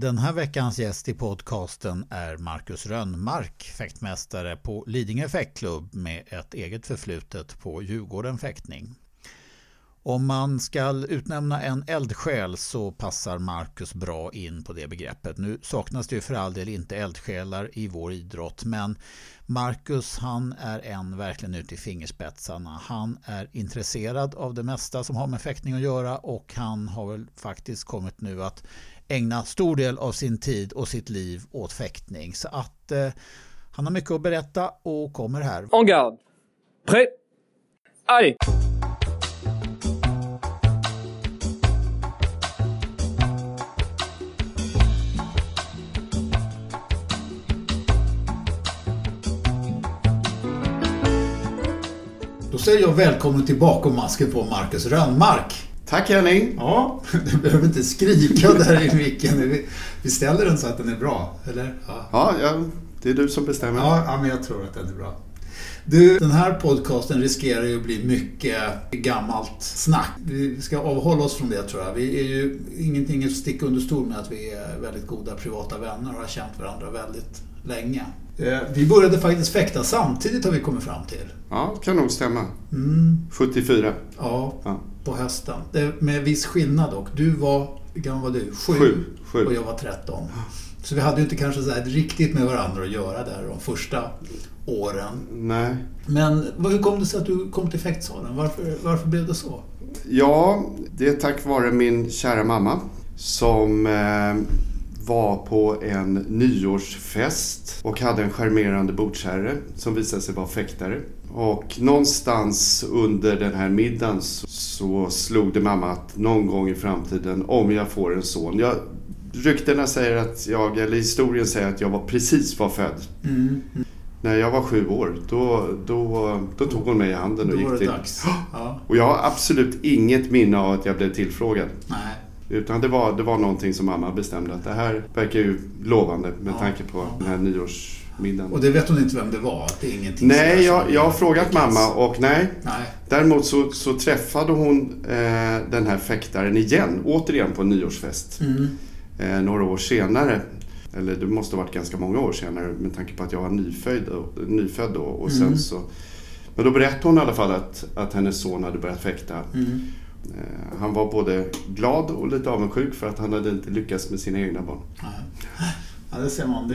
Den här veckans gäst i podcasten är Marcus Rönnmark, fäktmästare på Lidingö Fäktklubb med ett eget förflutet på Djurgården fäktning. Om man ska utnämna en eldsjäl så passar Marcus bra in på det begreppet. Nu saknas det ju för all del inte eldsjälar i vår idrott, men Marcus, han är en verkligen ute i fingerspetsarna. Han är intresserad av det mesta som har med fäktning att göra och han har väl faktiskt kommit nu att ägna stor del av sin tid och sitt liv åt fäktning. Så att han har mycket att berätta och kommer här. En garde. Prêt. Allez. Då säger jag välkommen tillbaka masken på Marcus Rönnmark. Tack Henning. Ja, du behöver inte skrika där i micken. Vi ställer den så att den är bra, eller? Ja, det är du som bestämmer. Ja, men jag tror att den är bra. Du, den här podcasten riskerar ju att bli mycket gammalt snack. Vi ska avhålla oss från det, tror jag. Vi är ju ingenting att sticka under stol med att vi är väldigt goda privata vänner och har känt varandra väldigt länge. Vi började faktiskt fäkta samtidigt, har vi kommit fram till. Ja, kan nog stämma. 74. Ja. På hösten. Med viss skillnad dock. Du var, hur gammal var du? 7. Och jag var 13. Så vi hade ju inte kanske så här riktigt med varandra att göra där de första åren. Nej. Men hur kom det sig att du kom till fäktsalen? Varför blev det så? Ja, det är tack vare min kära mamma som var på en nyårsfest och hade en charmerande bordsherre som visade sig vara fäktare. Och någonstans under den här middagen så slog det mamma att någon gång i framtiden, om jag får en son. Ryktena säger att eller historien säger att jag var född. Mm. När jag var 7 år, då tog hon mig i handen och gick till. Ja. Och jag har absolut inget minne av att jag blev tillfrågad. Nej. Utan det var någonting som mamma bestämde att det här verkar ju lovande med tanke på den här nyårsmiddagen. Och det vet hon inte vem det var? Det är ingenting. Nej, jag har frågat mamma och nej. Däremot så träffade hon den här fäktaren återigen på en nyårsfest. Några år senare, eller det måste ha varit ganska många år senare med tanke på att jag var nyfödd då. Och sen så, men då berättade hon i alla fall att hennes son hade börjat fäkta. Han var både glad och lite avundsjuk för att han hade inte lyckats med sina egna barn. Ja, det ser man.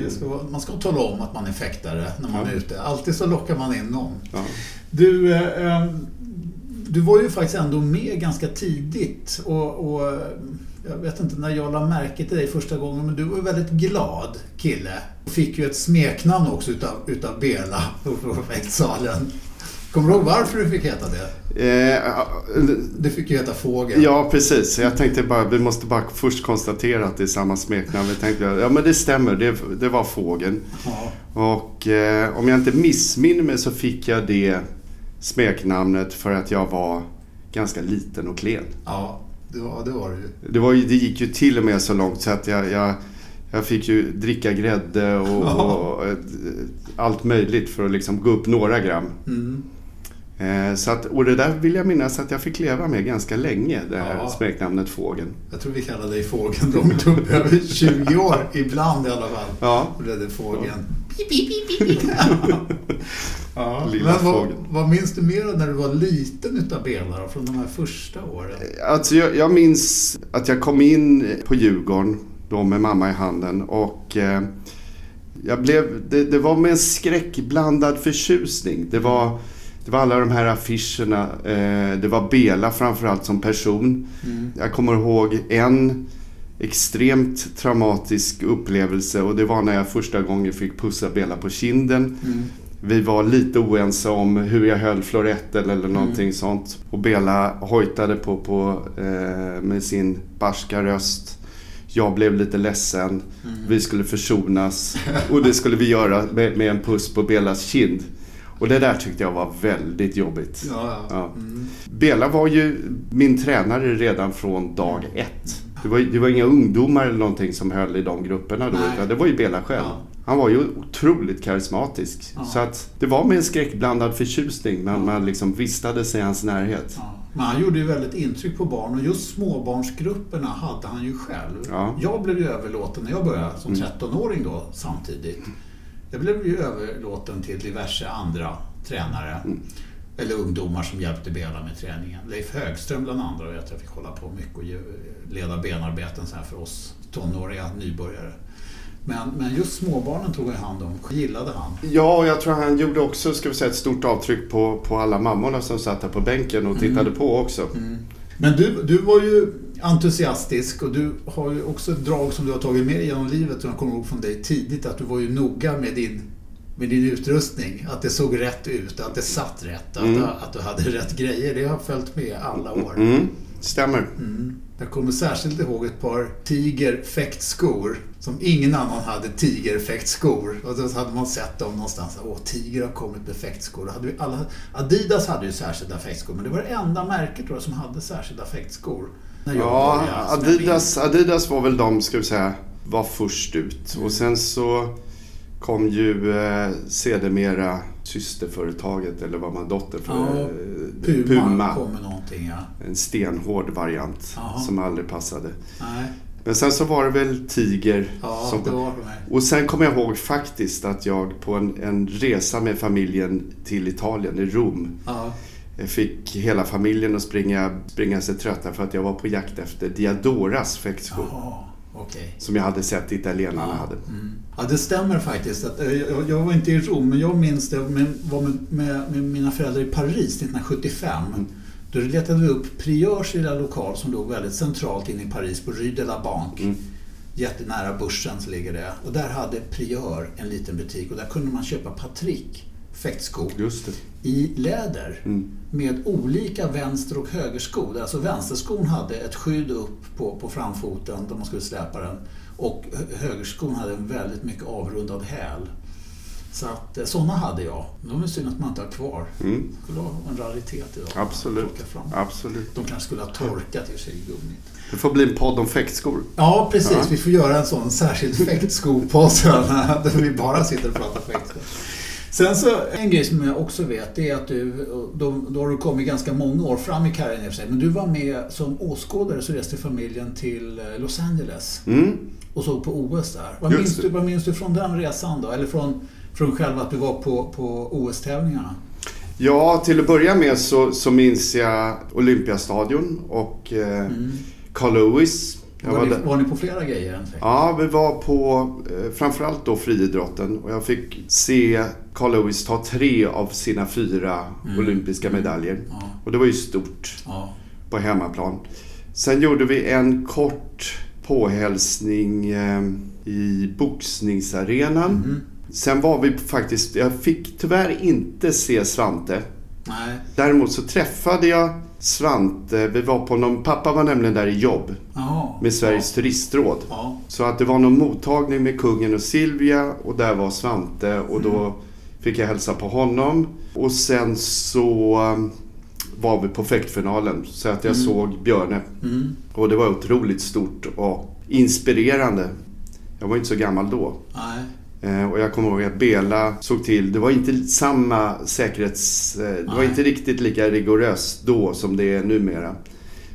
Man ska tala om att man är fäktare när man är ute. Alltid så lockar man in någon. Ja. Du var ju faktiskt ändå med ganska tidigt och jag vet inte när jag la märke till dig första gången, men du var ju väldigt glad kille. Fick ju ett smeknamn också utav Bela på fäktsalen. Kommer du ihåg varför du fick heta det? Du fick ju heta Fågel. Ja, precis. Jag tänkte bara, vi måste bara först konstatera att det är samma smeknamn. Vi tänkte, ja men det stämmer, det var Fågeln. Ja. Och om jag inte missminner mig så fick jag det smeknamnet för att jag var ganska liten och klen. Ja, det var det ju. Det gick ju till och med så långt så att jag fick ju dricka grädde och allt möjligt för att liksom gå upp några gram. Så att, och det där vill jag minnas att jag fick leva med ganska länge, det här smeknamnet Fågeln. Jag tror vi kallade dig Fågeln, de tog över 20 år ibland i alla fall. Ja. Och det är Fågeln. Ja. Lilla Fågeln. Vad minns du mer när du var liten utav Bela från de här första åren? Alltså jag minns att jag kom in på Djurgården då med mamma i handen och... Det var med en skräckblandad förtjusning. Det var alla de här affischerna. Det var Bela framförallt som person. Jag kommer ihåg en extremt traumatisk upplevelse. Och det var när jag första gången fick pussa Bela på kinden. Vi var lite oense om hur jag höll floretten eller någonting sånt. Och Bela hojtade på med sin barska röst. Jag blev lite ledsen. Vi skulle försonas. Och det skulle vi göra med en puss på Belas kind. Och det där tyckte jag var väldigt jobbigt. Ja. Bela var ju min tränare redan från dag 1. Det var inga ungdomar eller någonting som höll i de grupperna då. Utan det var ju Bela själv. Ja. Han var ju otroligt karismatisk. Ja. Så att det var med en skräckblandad förtjusning. Men man liksom vistades i hans närhet. Ja. Men han gjorde ju väldigt intryck på barn och just småbarnsgrupperna hade han ju själv. Ja. Jag blev ju överlåten när jag började som 13-åring då samtidigt. Jag blev ju överlåten till diverse andra tränare eller ungdomar som hjälpte Bela med träningen. Leif Högström bland andra vet jag fick hålla på mycket och leda benarbeten så här för oss tonåriga nybörjare. Men just småbarnen tog jag hand om, gillade han. Ja, och jag tror han gjorde också ska vi säga, ett stort avtryck på alla mammorna som satt här på bänken och tittade på också. Mm. Men du var ju entusiastisk och du har ju också ett drag som du har tagit med genom livet och jag kommer ihåg från dig tidigt att du var ju noga med din utrustning, att det såg rätt ut, att det satt rätt, att du hade rätt grejer. Det har följt med alla år. Mm. Stämmer. Mm. Jag kommer särskilt ihåg ett par tigerfäktskor som ingen annan hade tigerfäktskor. Och då hade man sett dem någonstans. Åh, tiger har kommit med fäktskor. Adidas hade ju särskilda fäktskor, men det var det enda märket tror jag, som hade särskilda fäktskor. Ja, Adidas var väl de, ska vi säga, var först ut. Och sen så kom ju sedermera systerföretaget eller vad man Puma kom med någonting, ja. En stenhård variant som aldrig passade. Nej. Men sen så var det väl Tiger som kom. Och sen kommer jag ihåg faktiskt att jag på en resa med familjen till Italien i Rom fick hela familjen att springa sig trötta för att jag var på jakt efter Diadoras fäktskor. Okej. Som jag hade sett italienarna hade. Mm. Ja, det stämmer faktiskt. Att, jag var inte i Rom, men jag minns det. Jag var med mina föräldrar i Paris 1975. Mm. Då letade vi upp Prieurs lilla lokal som låg väldigt centralt inne i Paris på Rue de la Banque. Mm. Jättenära börsen så ligger det. Och där hade Prieur en liten butik och där kunde man köpa Patrick fäktskor i läder med olika vänster- och högerskor. Alltså vänsterskon hade ett skydd upp på framfoten där man skulle släpa den och högerskon hade en väldigt mycket avrundad häl. Så att sådana hade jag. De är det synd att man inte har kvar. Det skulle vara en raritet idag. Absolut. Fram. Absolut. De kanske skulle ha torkat i sig gummit. Det får bli en podd om fäktskor. Ja, precis. Ja. Vi får göra en sån särskild fäktskopodd där vi bara sitter och pratar fäktskor. Sen så, en grej som jag också vet är att du, då har du kommit ganska många år fram i karriären i sig, men du var med som åskådare så reste familjen till Los Angeles och såg på OS där. Vad minns du från den resan då? Eller från själva att du var på OS-tävlingarna? Ja, till att börja med så minns jag Olympiastadion och Carl Lewis. Var ni på flera grejer? Ja, vi var på framförallt då friidrotten och jag fick se Carl Lewis ta 3 av sina 4 olympiska medaljer. Ja. Och det var ju stort på hemmaplan. Sen gjorde vi en kort påhälsning i boxningsarenan. Sen var vi faktiskt, jag fick tyvärr inte se Svante. Nej. Däremot så träffade jag Svante, vi var på någon, pappa var nämligen där i jobb med Sveriges turistråd. Ja. Så att det var någon mottagning med kungen och Silvia och där var Svante och då fick jag hälsa på honom. Och sen så var vi på fäktfinalen så att jag såg Björne. Och det var otroligt stort och inspirerande. Jag var inte så gammal då. Nej. Och jag kommer ihåg att Bela såg till, det var inte samma det var inte riktigt lika rigoröst då som det är numera.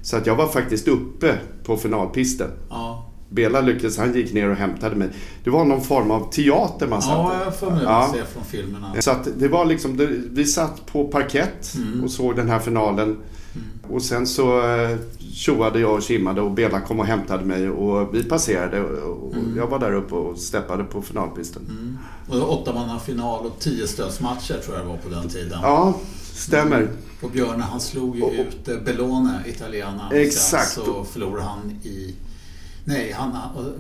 Så att jag var faktiskt uppe på finalpisten. Ja. Bela lyckades, han gick ner och hämtade mig. Det var någon form av teater man satt. Ja, jag får se från filmerna. Så att det var liksom, vi satt på parkett och såg den här finalen. Och sen så tjoade jag och kimmade och Bela kom och hämtade mig och vi passerade och jag var där uppe och steppade på finalpisten. Och det var 8-mannafinal och 10 stödsmatcher tror jag var på den tiden. Ja, stämmer. Och Björne han slog ju ut Bellona, italienaren. Exakt. Så förlorade han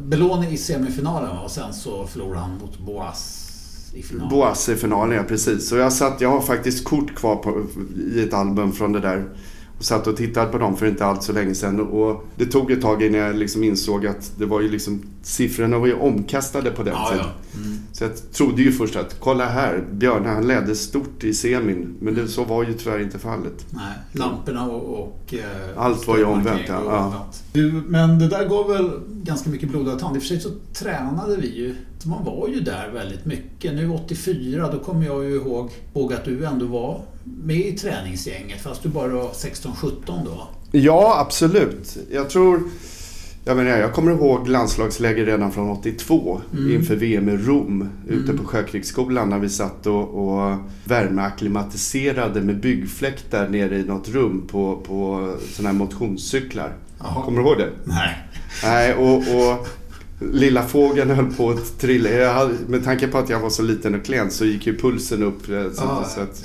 Bellona i semifinalen och sen så förlorade han mot Boas i finalen, ja, precis. Så jag har faktiskt kort kvar i ett album från det där. Och satt och tittade på dem för inte allt så länge sedan och det tog ett tag innan jag liksom insåg att det var ju liksom, siffrorna var ju omkastade på den tiden. Ja. Så jag trodde ju först att, kolla här, Björne han ledde stort i semin. Men det, så var ju tyvärr inte fallet. Nej, lamporna och allt var ju omvänt. Ja. Du, men det där gav väl ganska mycket blodad tand. I och för sig så tränade vi ju. Man var ju där väldigt mycket. Nu 84, då kommer jag ju ihåg att du ändå var med i träningsgänget. Fast du bara var 16-17 då. Ja, absolut. Jag kommer ihåg landslagsläger redan från 82 inför VM i Rom ute på Sjökrigsskolan när vi satt och värmeacklimatiserade med byggfläktar nere i något rum på sådana här motionscyklar. Aha. Kommer du ihåg det? Nej, och lilla fågeln höll på att trilla. Med tanke på att jag var så liten och klen så gick ju pulsen upp så att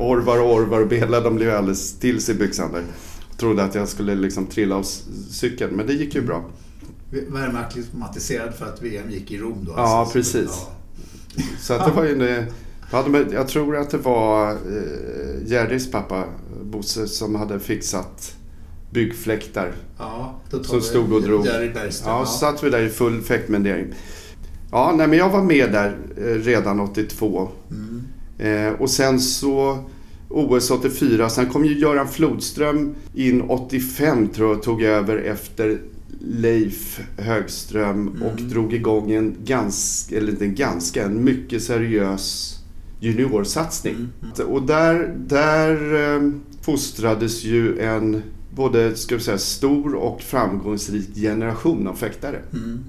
Orvar och Bela, de blev alldeles till sig i byxan där. Trodde att jag skulle liksom trilla av cykeln, men det gick ju bra. Värmeacklimatiserad för att VM gick i Rom då? Ja, alltså. Precis. Ja. Så att det var ju jag tror att det var Jerrys pappa, Bosse, som hade fixat byggfläktar. Ja, då som stod och drog. Ja, så satt vi där i full fäktmendering. Ja, nej, men jag var med där redan 82. Och sen så OS 84, sen kom ju Göran Flodström in 85 tror jag, tog över efter Leif Högström och drog igång en mycket seriös juniorsatsning. Och där fostrades ju en både stor och framgångsrik generation av fäktare.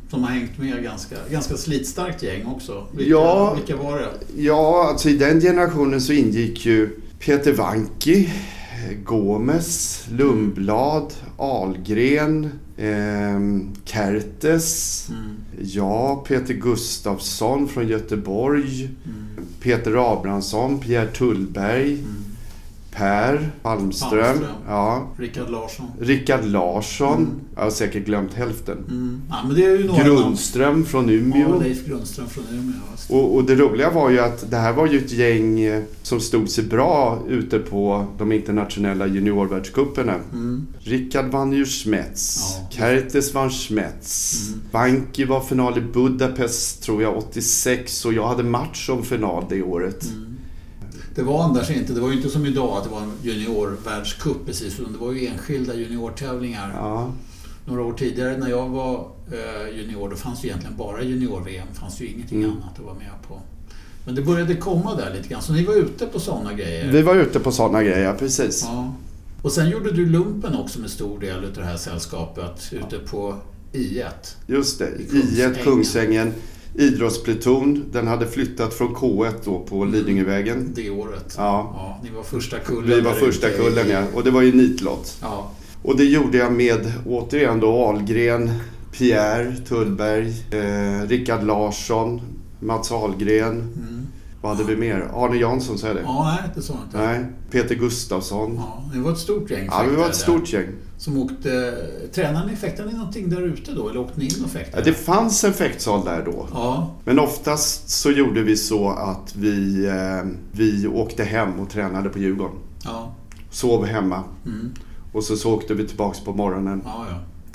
Som har hängt med ganska slitstarkt gäng också. Vilka var det? Ja, alltså i den generationen så ingick ju Peter Vanki, Gomes, Lundblad, Ahlgren, Kertes, Peter Gustafsson från Göteborg, Peter Abrahamsson, Pierre Tullberg, Per Palmström. Ja. Rickard Larsson. Jag har säkert glömt hälften. Ja, men det är ju några Grundström från Umeå. Leif Grundström från Umeå. Och det roliga var ju att det här var ju ett gäng som stod sig bra ute på de internationella juniorvärldscuperna. Rickard vann ju Schmetz. Ja. Kertes vann Schmetz. Banki var final i Budapest tror jag 86 och jag hade match om final det året. Det var annars inte. Det var ju inte som idag att det var en juniorvärldscup precis, utan det var ju enskilda juniortävlingar. Ja. Några år tidigare när jag var junior, då fanns ju egentligen bara junior-VM, fanns ju ingenting annat att vara med på. Men det började komma där lite grann, så ni var ute på sådana grejer. Vi var ute på sådana grejer, precis. Ja. Och sen gjorde du lumpen också med stor del av det här sällskapet ute på I1. Just det, I1 Kungsängen. Idrottspluton, den hade flyttat från K1 då på Lidingövägen. Det året. Ja. Ni var första kullen. Vi var första kullen, ja. Och det var ju nitlott. Ja. Och det gjorde jag med återigen då Ahlgren, Pierre Tullberg, Rickard Larsson, Mats Ahlgren. Vad hade vi mer? Arne Jansson sa det. Ja, det sa inte. Nej, Peter Gustafsson. Ja, det var ett stort gäng. Ja, vi var ett stort gäng. Som åkte, tränade ni, fäktade ni någonting där ute då? Eller åkte ni in och fäktade? Det fanns en fäktsal där då. Ja. Men oftast så gjorde vi så att vi åkte hem och tränade på Djurgården. Ja. Sov hemma. Och så åkte vi tillbaka på morgonen. Ja.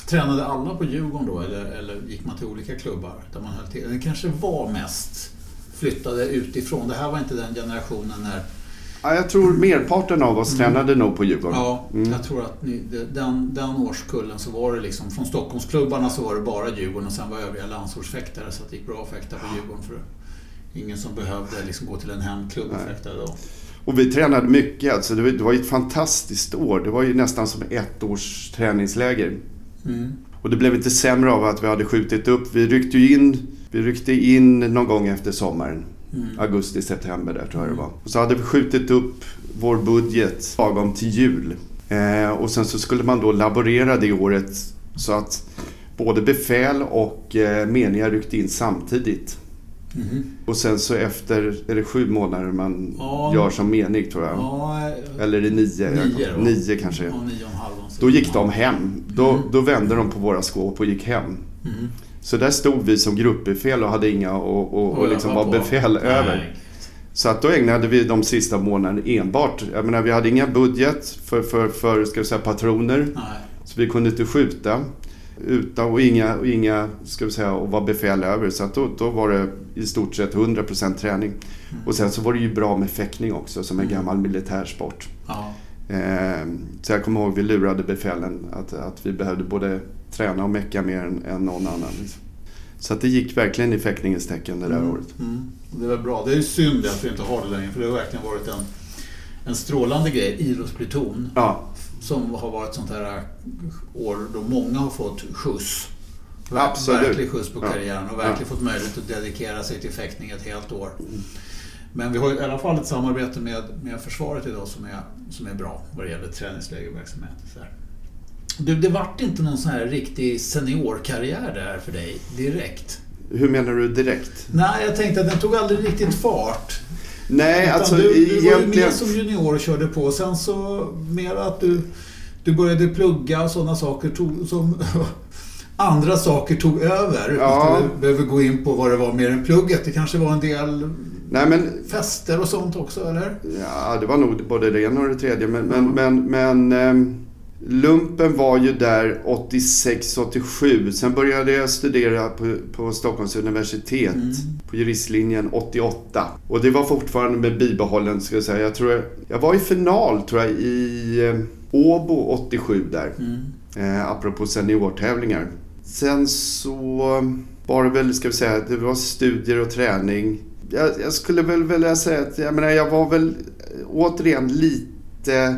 Tränade alla på Djurgården då? Eller gick man till olika klubbar där man höll till? Det kanske var mest flyttade utifrån. Det här var inte den generationen när... Ja, jag tror merparten av oss tränade nog på Djurgården. Ja, jag tror att den årskullen så var det liksom, från Stockholmsklubbarna så var det bara Djurgården och sen var övriga landsortsfäktare, så att det gick bra att fäkta på Djurgården för ingen som behövde liksom gå till en hemklubb och fäkta då. Och vi tränade mycket, alltså det var ju ett fantastiskt år. Det var ju nästan som ett års träningsläger. Och det blev inte sämre av att vi hade skjutit upp. Vi ryckte in någon gång efter sommaren. Augusti-september där tror jag det var. Och så hade vi skjutit upp vår budget lagom till jul. Och sen så skulle man då laborera det året så att både befäl och meningar ryckte in samtidigt. Och sen så efter, är det 7 månader man gör som menig tror jag. Eller det 9 kanske. 9,5. Då gick de hem. Då vände de på våra skåp och gick hem. Så där stod vi som gruppbefäl och hade inga och liksom var befäl över. Så att då ägnade vi de sista månaderna enbart. Jag menar, vi hade inga budget för patroner. Så vi kunde inte skjuta. utan och inga ska vi säga och vara befäl över, så att då var det i stort sett 100% träning. Och sen så var det ju bra med fäktning också som en gammal militärsport. Ja. Så jag kommer ihåg vi lurade befälen att vi behövde både träna och mecka mer än någon annan. Liksom. Så att det gick verkligen i fäktningens tecken det där året. Mm. Det var bra. Det är ju synd att vi inte har det längre, för det har verkligen varit en strålande grej, idrottspluton. Ja. Som har varit sånt här år då många har fått skjuts. Absolut. Verklig skjuts på karriären och verkligen fått möjlighet att dedikera sig till fäktning ett helt år. Men vi har i alla fall ett samarbete med försvaret idag som är bra vad det gäller träningslägerverksamhet. Det vart inte någon sån här riktig seniorkarriär där för dig direkt. Hur menar du direkt? Nej, jag tänkte att den tog aldrig riktigt fart. Nej, utan alltså du var ju mer som junior och körde på. Sen så mer att du började plugga och sådana saker som andra saker tog över. Ja. Utan du behöver gå in på vad det var mer än plugget. Det kanske var en del fester och sånt också, eller? Ja, det var nog både det ena och det tredje. Men lumpen var ju där 86-87. Sen började jag studera på Stockholms universitet på juristlinjen 88. Och det var fortfarande med bibehållen, ska jag säga. Jag var i final i Åbo 87 där. Apropå seniortävlingar. Sen så var det väl, ska vi säga, det var studier och träning. Jag skulle väl vilja säga att jag var väl återigen lite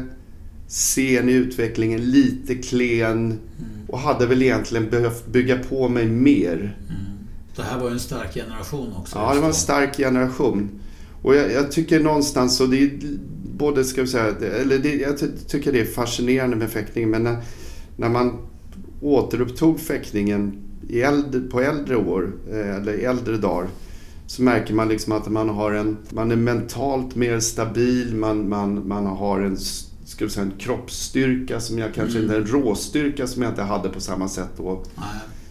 sen i utvecklingen, lite klen och hade väl egentligen behövt bygga på mig mer. Det här var ju en stark generation också. Ja, det var en stark generation. Och jag tycker någonstans, så det är både, ska vi säga, jag tycker det är fascinerande med fäktningen, men när man återupptog fäktningen på äldre år eller äldre dagar, så märker man liksom att man är mentalt mer stabil, man har en, ska vi säga, en kroppsstyrka som jag kanske inte, en råstyrka som jag inte hade på samma sätt då. Nej.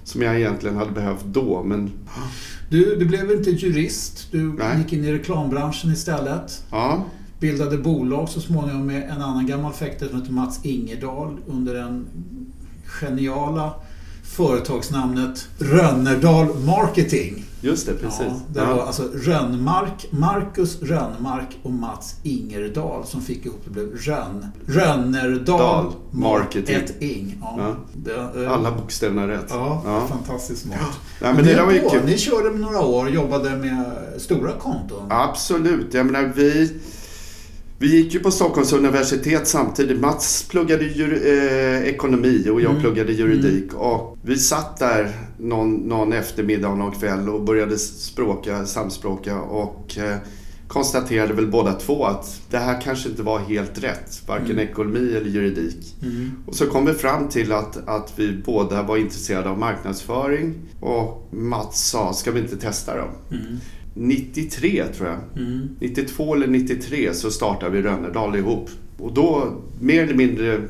Som jag egentligen hade behövt då, men du blev inte jurist, du gick in i reklambranschen istället. Ja. Bildade bolag så småningom med en annan gammal fäktare som heter Mats Ingerdahl under den geniala företagsnamnet Rönnerdahl Marketing. Just det, precis. Ja, det var alltså Marcus Rönnmark och Mats Ingerdahl som fick ihop, det blev Rönnerdahl Marketing. Ja. Ja. Alla bokstäverna rätt. Ja. Fantastiskt smart. Ja. Men det var ju kul. Ni körde med några år och jobbade med stora konton. Absolut, jag menar vi gick ju på Stockholms universitet samtidigt. Mats pluggade ekonomi och jag pluggade juridik. Och vi satt där någon eftermiddag och någon kväll och började samspråka och konstaterade väl båda två att det här kanske inte var helt rätt. Varken ekonomi eller juridik. Och så kom vi fram till att vi båda var intresserade av marknadsföring. Och Mats sa, ska vi inte testa då? 93 tror jag. 92 eller 93 så startade vi Rönnerdahl ihop. Och då mer eller mindre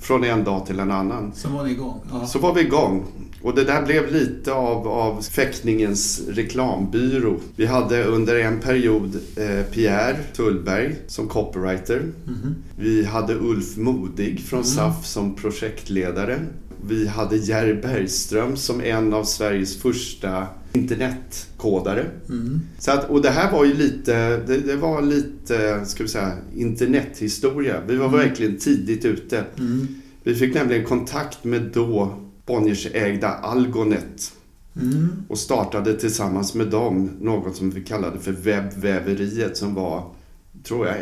från en dag till en annan. Så var ni igång. Ja. Så var vi igång. Och det där blev lite av fäktningens reklambyrå. Vi hade under en period Pierre Tullberg som copywriter. Vi hade Ulf Modig från SAF som projektledare. Vi hade Jerry Bergström som en av Sveriges första internetkodare. Så att, och det här var ju lite, det var lite, ska vi säga, internethistoria. Vi var verkligen tidigt ute. Vi fick nämligen kontakt med då Bonniers-ägda Algonet och startade tillsammans med dem något som vi kallade för webbväveriet, som var, tror jag,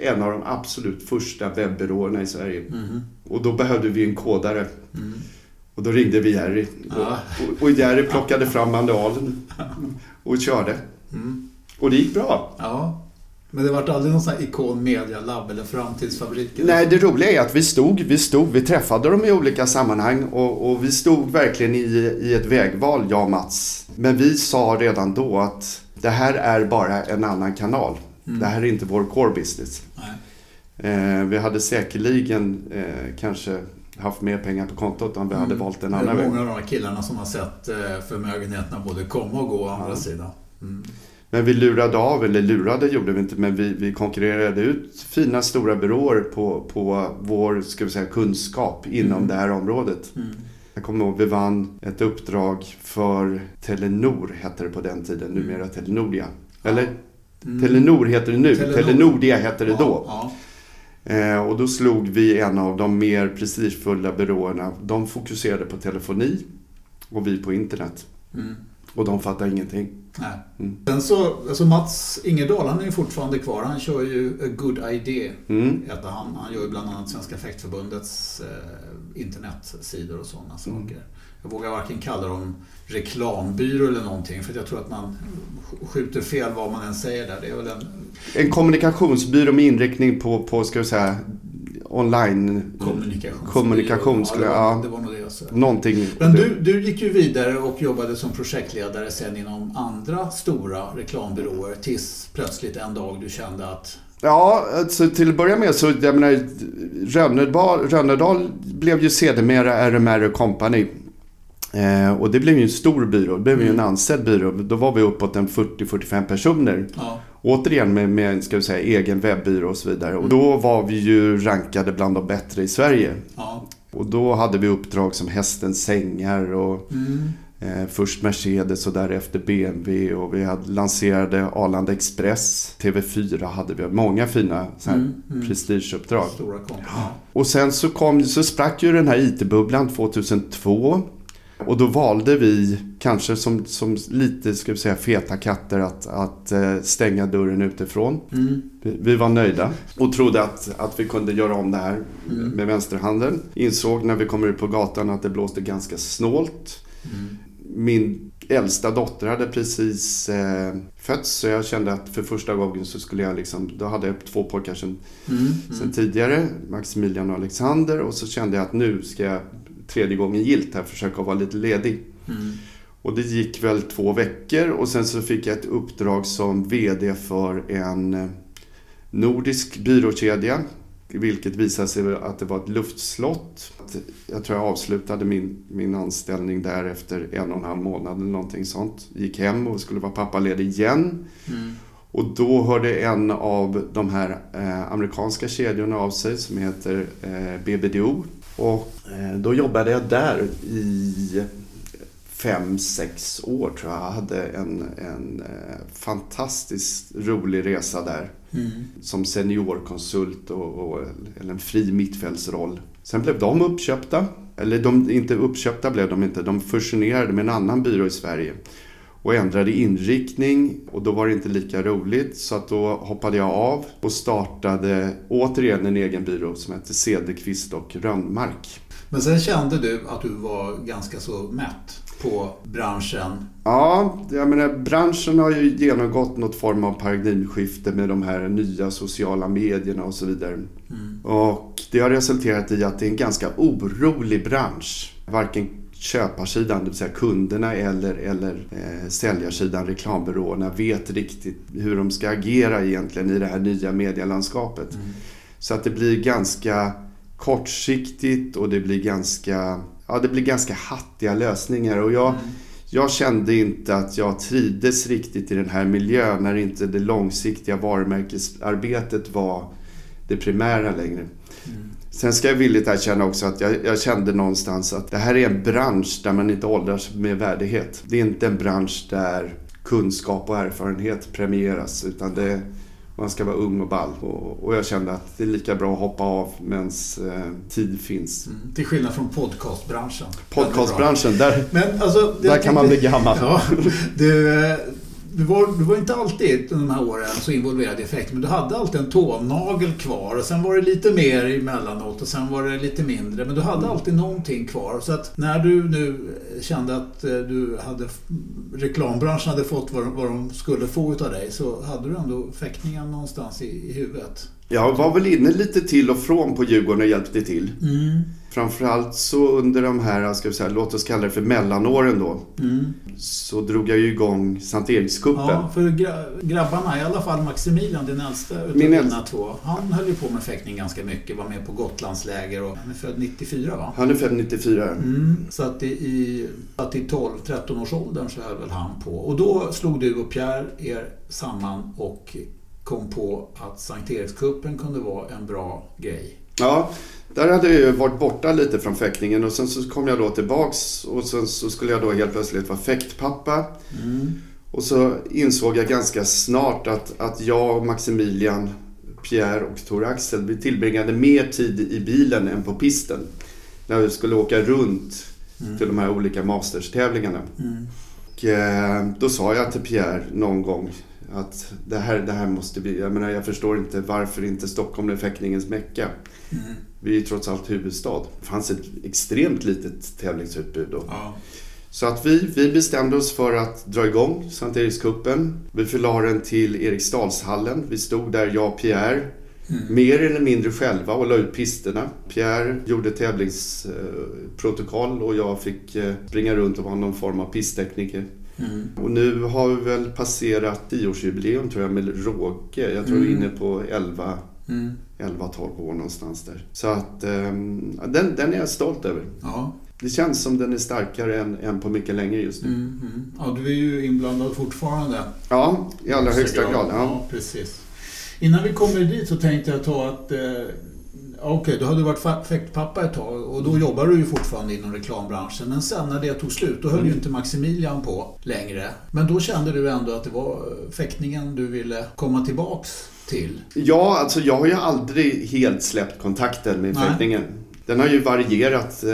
en av de absolut första webbyråerna i Sverige. Och då behövde vi en kodare. Och då ringde vi Jerry. Och Jerry plockade fram manualen och körde. Och det gick bra. Ja. Men det var aldrig någon sån här ikon, media lab eller framtidsfabriken? Nej, det roliga är att vi träffade dem i olika sammanhang och vi stod verkligen i ett vägval, jag och Mats. Men vi sa redan då att det här är bara en annan kanal. Det här är inte vår core business. Nej. Vi hade säkerligen kanske haft mer pengar på kontot om vi hade valt en annan väg. Många av de här killarna som har sett förmögenheterna både komma och gå å andra sidan. Men vi lurade gjorde vi inte, men vi konkurrerade ut fina stora byråer på vår, ska vi säga, kunskap inom det här området. Jag kommer ihåg, vi vann ett uppdrag för Telenor, hette det på den tiden, numera Telenoria. Eller? Mm. Telenor heter det nu, Telenoria hette det då. Ja. Och då slog vi en av de mer prestigefulla byråerna. De fokuserade på telefoni och vi på internet. Mm. Och de fattar ingenting. Nej. Mm. Sen så, alltså Mats Ingerdahl, han är ju fortfarande kvar. Han kör ju A Good Idea, heter han. Han gör ju bland annat Svenska Fäktförbundets internetsidor och sådana saker. Jag vågar varken kalla dem reklambyrå eller någonting, för jag tror att man skjuter fel vad man än säger där. Det är väl en kommunikationsbyrå med inriktning på ska jag säga, online kommunikation skulle jag. Ja, det var nog det jag sa. Någonting. Men du gick ju vidare och jobbade som projektledare sen inom andra stora reklambyråer tills plötsligt en dag du kände att... Ja, alltså till att börja med så jag menar, Rönnerdahl blev ju sedermera RMR Company. Och det blev ju en stor byrå, det blev ju en ansedd byrå. Då var vi uppåt en 40-45 personer. Ja. Återigen med ska vi säga, egen webbyrå och så vidare. Och då var vi ju rankade bland de bättre i Sverige. Ja. Och då hade vi uppdrag som Hästens sängar och först Mercedes och därefter BMW. Och vi hade lanserade Arlanda Express, TV4 hade vi. Många fina så här prestigeuppdrag. Stora ja. Och sen så sprack ju den här IT-bubblan 2002. Och då valde vi kanske som lite ska vi säga, feta katter att stänga dörren utifrån. Vi var nöjda och trodde att vi kunde göra om det här med vänsterhanden. Insåg när vi kom ut på gatan att det blåste ganska snålt. Min äldsta dotter hade precis fötts, så jag kände att för första gången så skulle jag liksom, då hade jag 2 pojkar sen tidigare, Maximilian och Alexander, och så kände jag att nu ska jag tredje gången gilt här, försöka vara lite ledig. Och det gick väl 2 veckor och sen så fick jag ett uppdrag som vd för en nordisk byråkedja, vilket visade sig att det var ett luftslott. Jag tror jag avslutade min anställning där efter 1,5 månad eller någonting sånt. Gick hem och skulle vara pappaledig igen. Och då hörde en av de här amerikanska kedjorna av sig som heter BBDO. Och då jobbade jag där i 5-6 år tror jag. Jag hade en fantastiskt rolig resa där. Som seniorkonsult eller en fri mittfältsroll. Sen blev de uppköpta. Eller inte uppköpta blev de inte. De fusionerade med en annan byrå i Sverige. Och ändrade inriktning och då var det inte lika roligt, så att då hoppade jag av och startade återigen en egen byrå som hette Cederqvist och Rönnmark. Men sen kände du att du var ganska så mätt på branschen? Ja, jag menar, branschen har ju genomgått något form av paradigmskifte med de här nya sociala medierna och så vidare. Och det har resulterat i att det är en ganska orolig bransch. Varken köparsidan, det vill säga kunderna eller säljarsidan, reklambyråerna, vet riktigt hur de ska agera egentligen i det här nya medielandskapet. Så att det blir ganska kortsiktigt och det blir ganska, hattiga lösningar. Och jag kände inte att jag trivdes riktigt i den här miljön när inte det långsiktiga varumärkesarbetet var det primära längre. Sen ska jag villigt erkänna också att jag kände någonstans att det här är en bransch där man inte åldras med värdighet. Det är inte en bransch där kunskap och erfarenhet premieras, utan man ska vara ung och ball. Och jag kände att det är lika bra att hoppa av mens tid finns. Till skillnad från podcastbranschen. Podcastbranschen, där, men alltså, där kan man bli gammal. Ja, Du var inte alltid de här åren så involverad i effekt, men du hade alltid en tånagel kvar och sen var det lite mer emellanåt och sen var det lite mindre, men du hade alltid någonting kvar. Så att när du nu kände att reklambranschen hade fått vad de skulle få utav dig, så hade du ändå fäktningen någonstans i huvudet. Jag var väl inne lite till och från på Djurgården och hjälpte till. Framförallt så under de här, ska vi säga, låt oss kalla det för mellanåren då, så drog jag ju igång Sankt Eriks-cupen. Ja, för grabbarna, i alla fall Maximilian, din äldsta utav mina 2, han höll ju på med fäktning ganska mycket, var med på Gotlandsläger och han är född 94 va? Han är född 94. Så att i 12-13 års åldern så höll väl han på. Och då slog du och Pierre er samman och kom på att Sankt Eriks-cupen kunde vara en bra grej. Ja, där hade jag ju varit borta lite från fäktningen och sen så kom jag då tillbaks och sen så skulle jag då helt plötsligt vara fäktpappa. Mm. Och så insåg jag ganska snart att jag och Maximilian, Pierre och Tor Axel, vi tillbringade mer tid i bilen än på pisten när vi skulle åka runt till de här olika masterstävlingarna. Mm. Och då sa jag till Pierre någon gång att det här måste bli, jag förstår inte varför inte Stockholm är fäktningens mecka. Mm. Vi är ju trots allt huvudstad. Det fanns ett extremt litet tävlingsutbud då. Ja. Så att vi bestämde oss för att dra igång Sankt Eriks-cupen. Vi förlade den till Eriksdalshallen. Vi stod där, jag och Pierre, mer eller mindre själva och la ut pisterna. Pierre gjorde tävlingsprotokoll och jag fick springa runt och vara någon form av pisttekniker. Mm. Och nu har vi väl passerat 10-årsjubileum tror jag med råge. Jag tror vi är inne på 11. 11-12 år någonstans där. Så att den är jag stolt över. Ja. Det känns som den är starkare än på mycket längre just nu. Ja, du är ju inblandad fortfarande. Ja, i allra högsta grad. Ja, precis. Innan vi kommer dit så tänkte jag ta att okej, då hade du varit fäktpappa ett tag och då jobbar du ju fortfarande inom reklambranschen. Men sen när det tog slut, då höll ju inte Maximilian på längre. Men då kände du ändå att det var fäktningen du ville komma tillbaks till. Ja, alltså jag har ju aldrig helt släppt kontakten med fäktningen. Den har ju varierat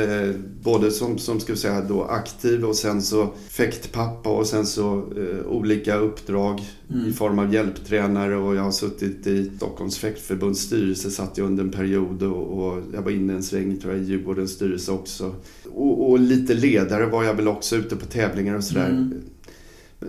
både som ska vi säga då aktiv och sen så fäktpappa och sen så olika uppdrag i form av hjälptränare och jag har suttit i Stockholms fäktförbunds styrelse, satt jag under en period och jag var inne en sväng tror jag, i Djurgårdens styrelse också och lite ledare var jag väl också ute på tävlingar och sådär.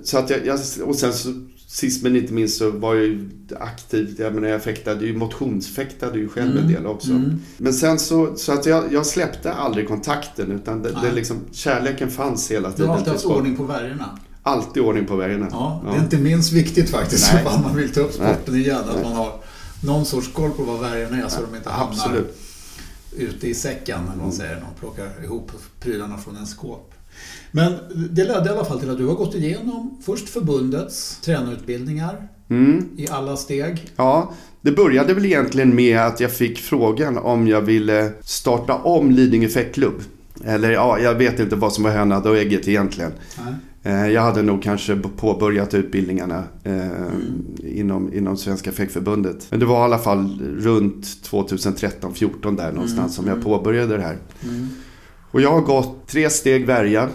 Så att jag och sen så sist men inte minst så var jag ju aktiv, jag fäktade ju, motionsfäktade ju själv en del också. Men sen så att jag släppte aldrig kontakten utan det liksom, kärleken fanns hela tiden. Du har alltid haft ordning på värjorna. Alltid ordning på värjorna. Ja, det är inte minst viktigt faktiskt om man vill ta upp sporten igen att man har någon sorts koll på vad värjorna är så de inte hamnar ute i säcken när man säger någon plockar ihop prylarna från en skåp. Men det ledde i alla fall till att du har gått igenom först förbundets tränarutbildningar i alla steg. Ja, det började väl egentligen med att jag fick frågan om jag ville starta om Lidingö Fäktklubb. Eller ja, jag vet inte vad som var hönad och ägget egentligen. Nej. Jag hade nog kanske påbörjat utbildningarna inom Svenska Fäktförbundet. Men det var i alla fall runt 2013-14 där någonstans som jag påbörjade det här. Och jag har gått 3 steg värja,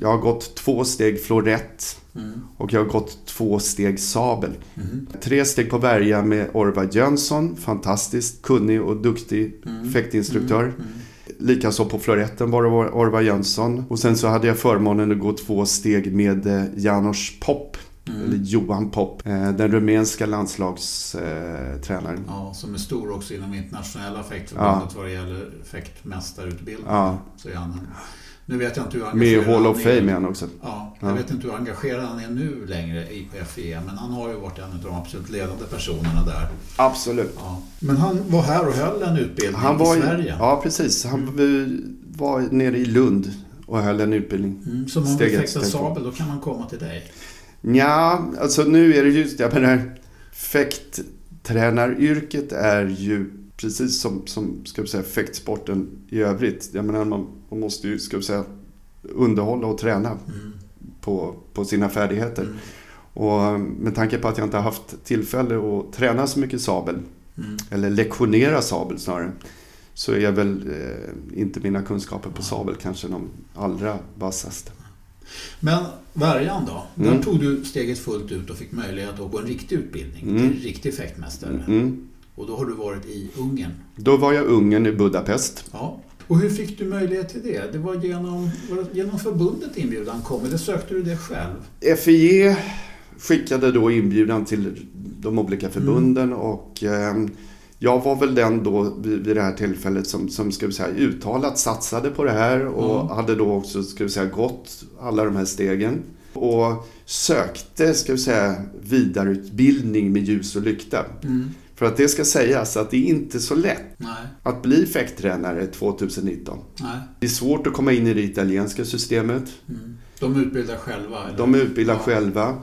jag har gått 2 steg florett och jag har gått 2 steg sabel. 3 steg på värja med Orvar Jönsson, fantastiskt kunnig och duktig fäktinstruktör. Likaså på floretten var det Orvar Jönsson. Och sen så hade jag förmånen att gå 2 steg med János Pop. Eller Johan Popp, den rumänska landslagstränaren. Ja, som är stor också inom internationella fäktförbundet vad det gäller fäktmästarutbildning. Ja. Så är han. Nu vet jag inte hur engagerad med Hall of Fame han också. Ja, jag vet inte hur engagerad han är nu längre i FIE, men han har ju varit en av de absolut ledande personerna där. Absolut. Ja. Men han var här och höll en utbildning i Sverige. Ja, precis. Han var nere i Lund och höll en utbildning. Så om man vill fäkta sabel, då kan man komma till dig. Ja, alltså nu är det just fäkttränaryrket är ju precis som ska vi säga fäktsporten i övrigt. Jag menar man måste ju ska vi säga underhålla och träna på sina färdigheter. Och med tanke på att jag inte har haft tillfälle att träna så mycket sabel eller lektionera sabel snarare så är väl inte mina kunskaper på sabel kanske de allra vassaste. Men värjan då, där tog du steget fullt ut och fick möjlighet att gå en riktig utbildning till en riktig fäktmästare. Och då har du varit i Ungern. Då var jag i Ungern i Budapest. Ja. Och hur fick du möjlighet till det? Det var genom förbundet inbjudan kom eller sökte du det själv? FIE skickade då inbjudan till de olika förbunden och jag var väl den då vid det här tillfället som ska vi säga, uttalat satsade på det här och hade då också ska vi säga, gått alla de här stegen och sökte ska vi säga, vidareutbildning med ljus och lykta. För att det ska sägas att det är inte så lätt att bli fäkttränare 2019. Nej. Det är svårt att komma in i det italienska systemet. De utbildar själva? Eller? De utbildar själva.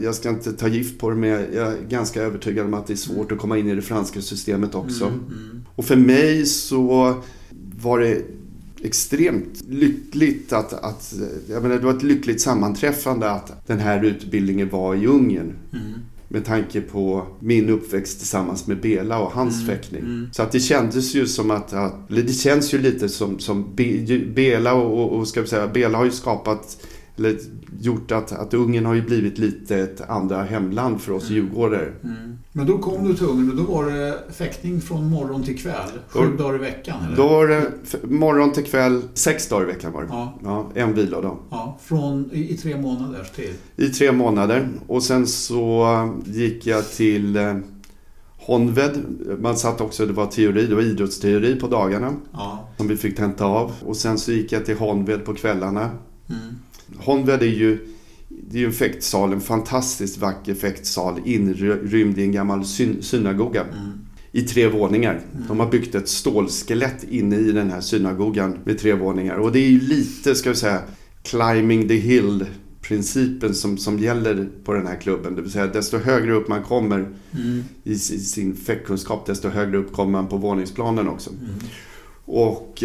Jag ska inte ta gift på det men jag är ganska övertygad om att det är svårt att komma in i det franska systemet också. Och för mig så var det extremt lyckligt att jag menar, det var ett lyckligt sammanträffande att den här utbildningen var i Ungern. Mm. Med tanke på min uppväxt tillsammans med Bela och hans fäktning. Mm. Så att det kändes ju som att det känns ju lite som Bela och ska vi säga, Bela har ju skapat eller gjort att Ungern har ju blivit lite ett andra hemland för oss djurgårdare. Mm. Men då kom du till Ungern och då var det fäktning från morgon till kväll, 7 dagar i veckan? Eller? Då var det morgon till kväll, 6 dagar i veckan var det. Ja. Ja, en vilodag. Ja, i 3 månader till? I 3 månader och sen så gick jag till Honved. Man satt också, det var teori, det var idrottsteori på dagarna som vi fick tenta av. Och sen så gick jag till Honved på kvällarna. Mm. Honved är ju en fäktsal, en fantastiskt vacker fäktsal inrymd i en gammal synagoga i 3 våningar. Mm. De har byggt ett stålskelett inne i den här synagogan med 3 våningar. Och det är ju lite, ska vi säga, climbing the hill-principen som gäller på den här klubben. Det vill säga, desto högre upp man kommer i sin fäktkunskap, desto högre upp kommer man på våningsplanen också. Mm. Och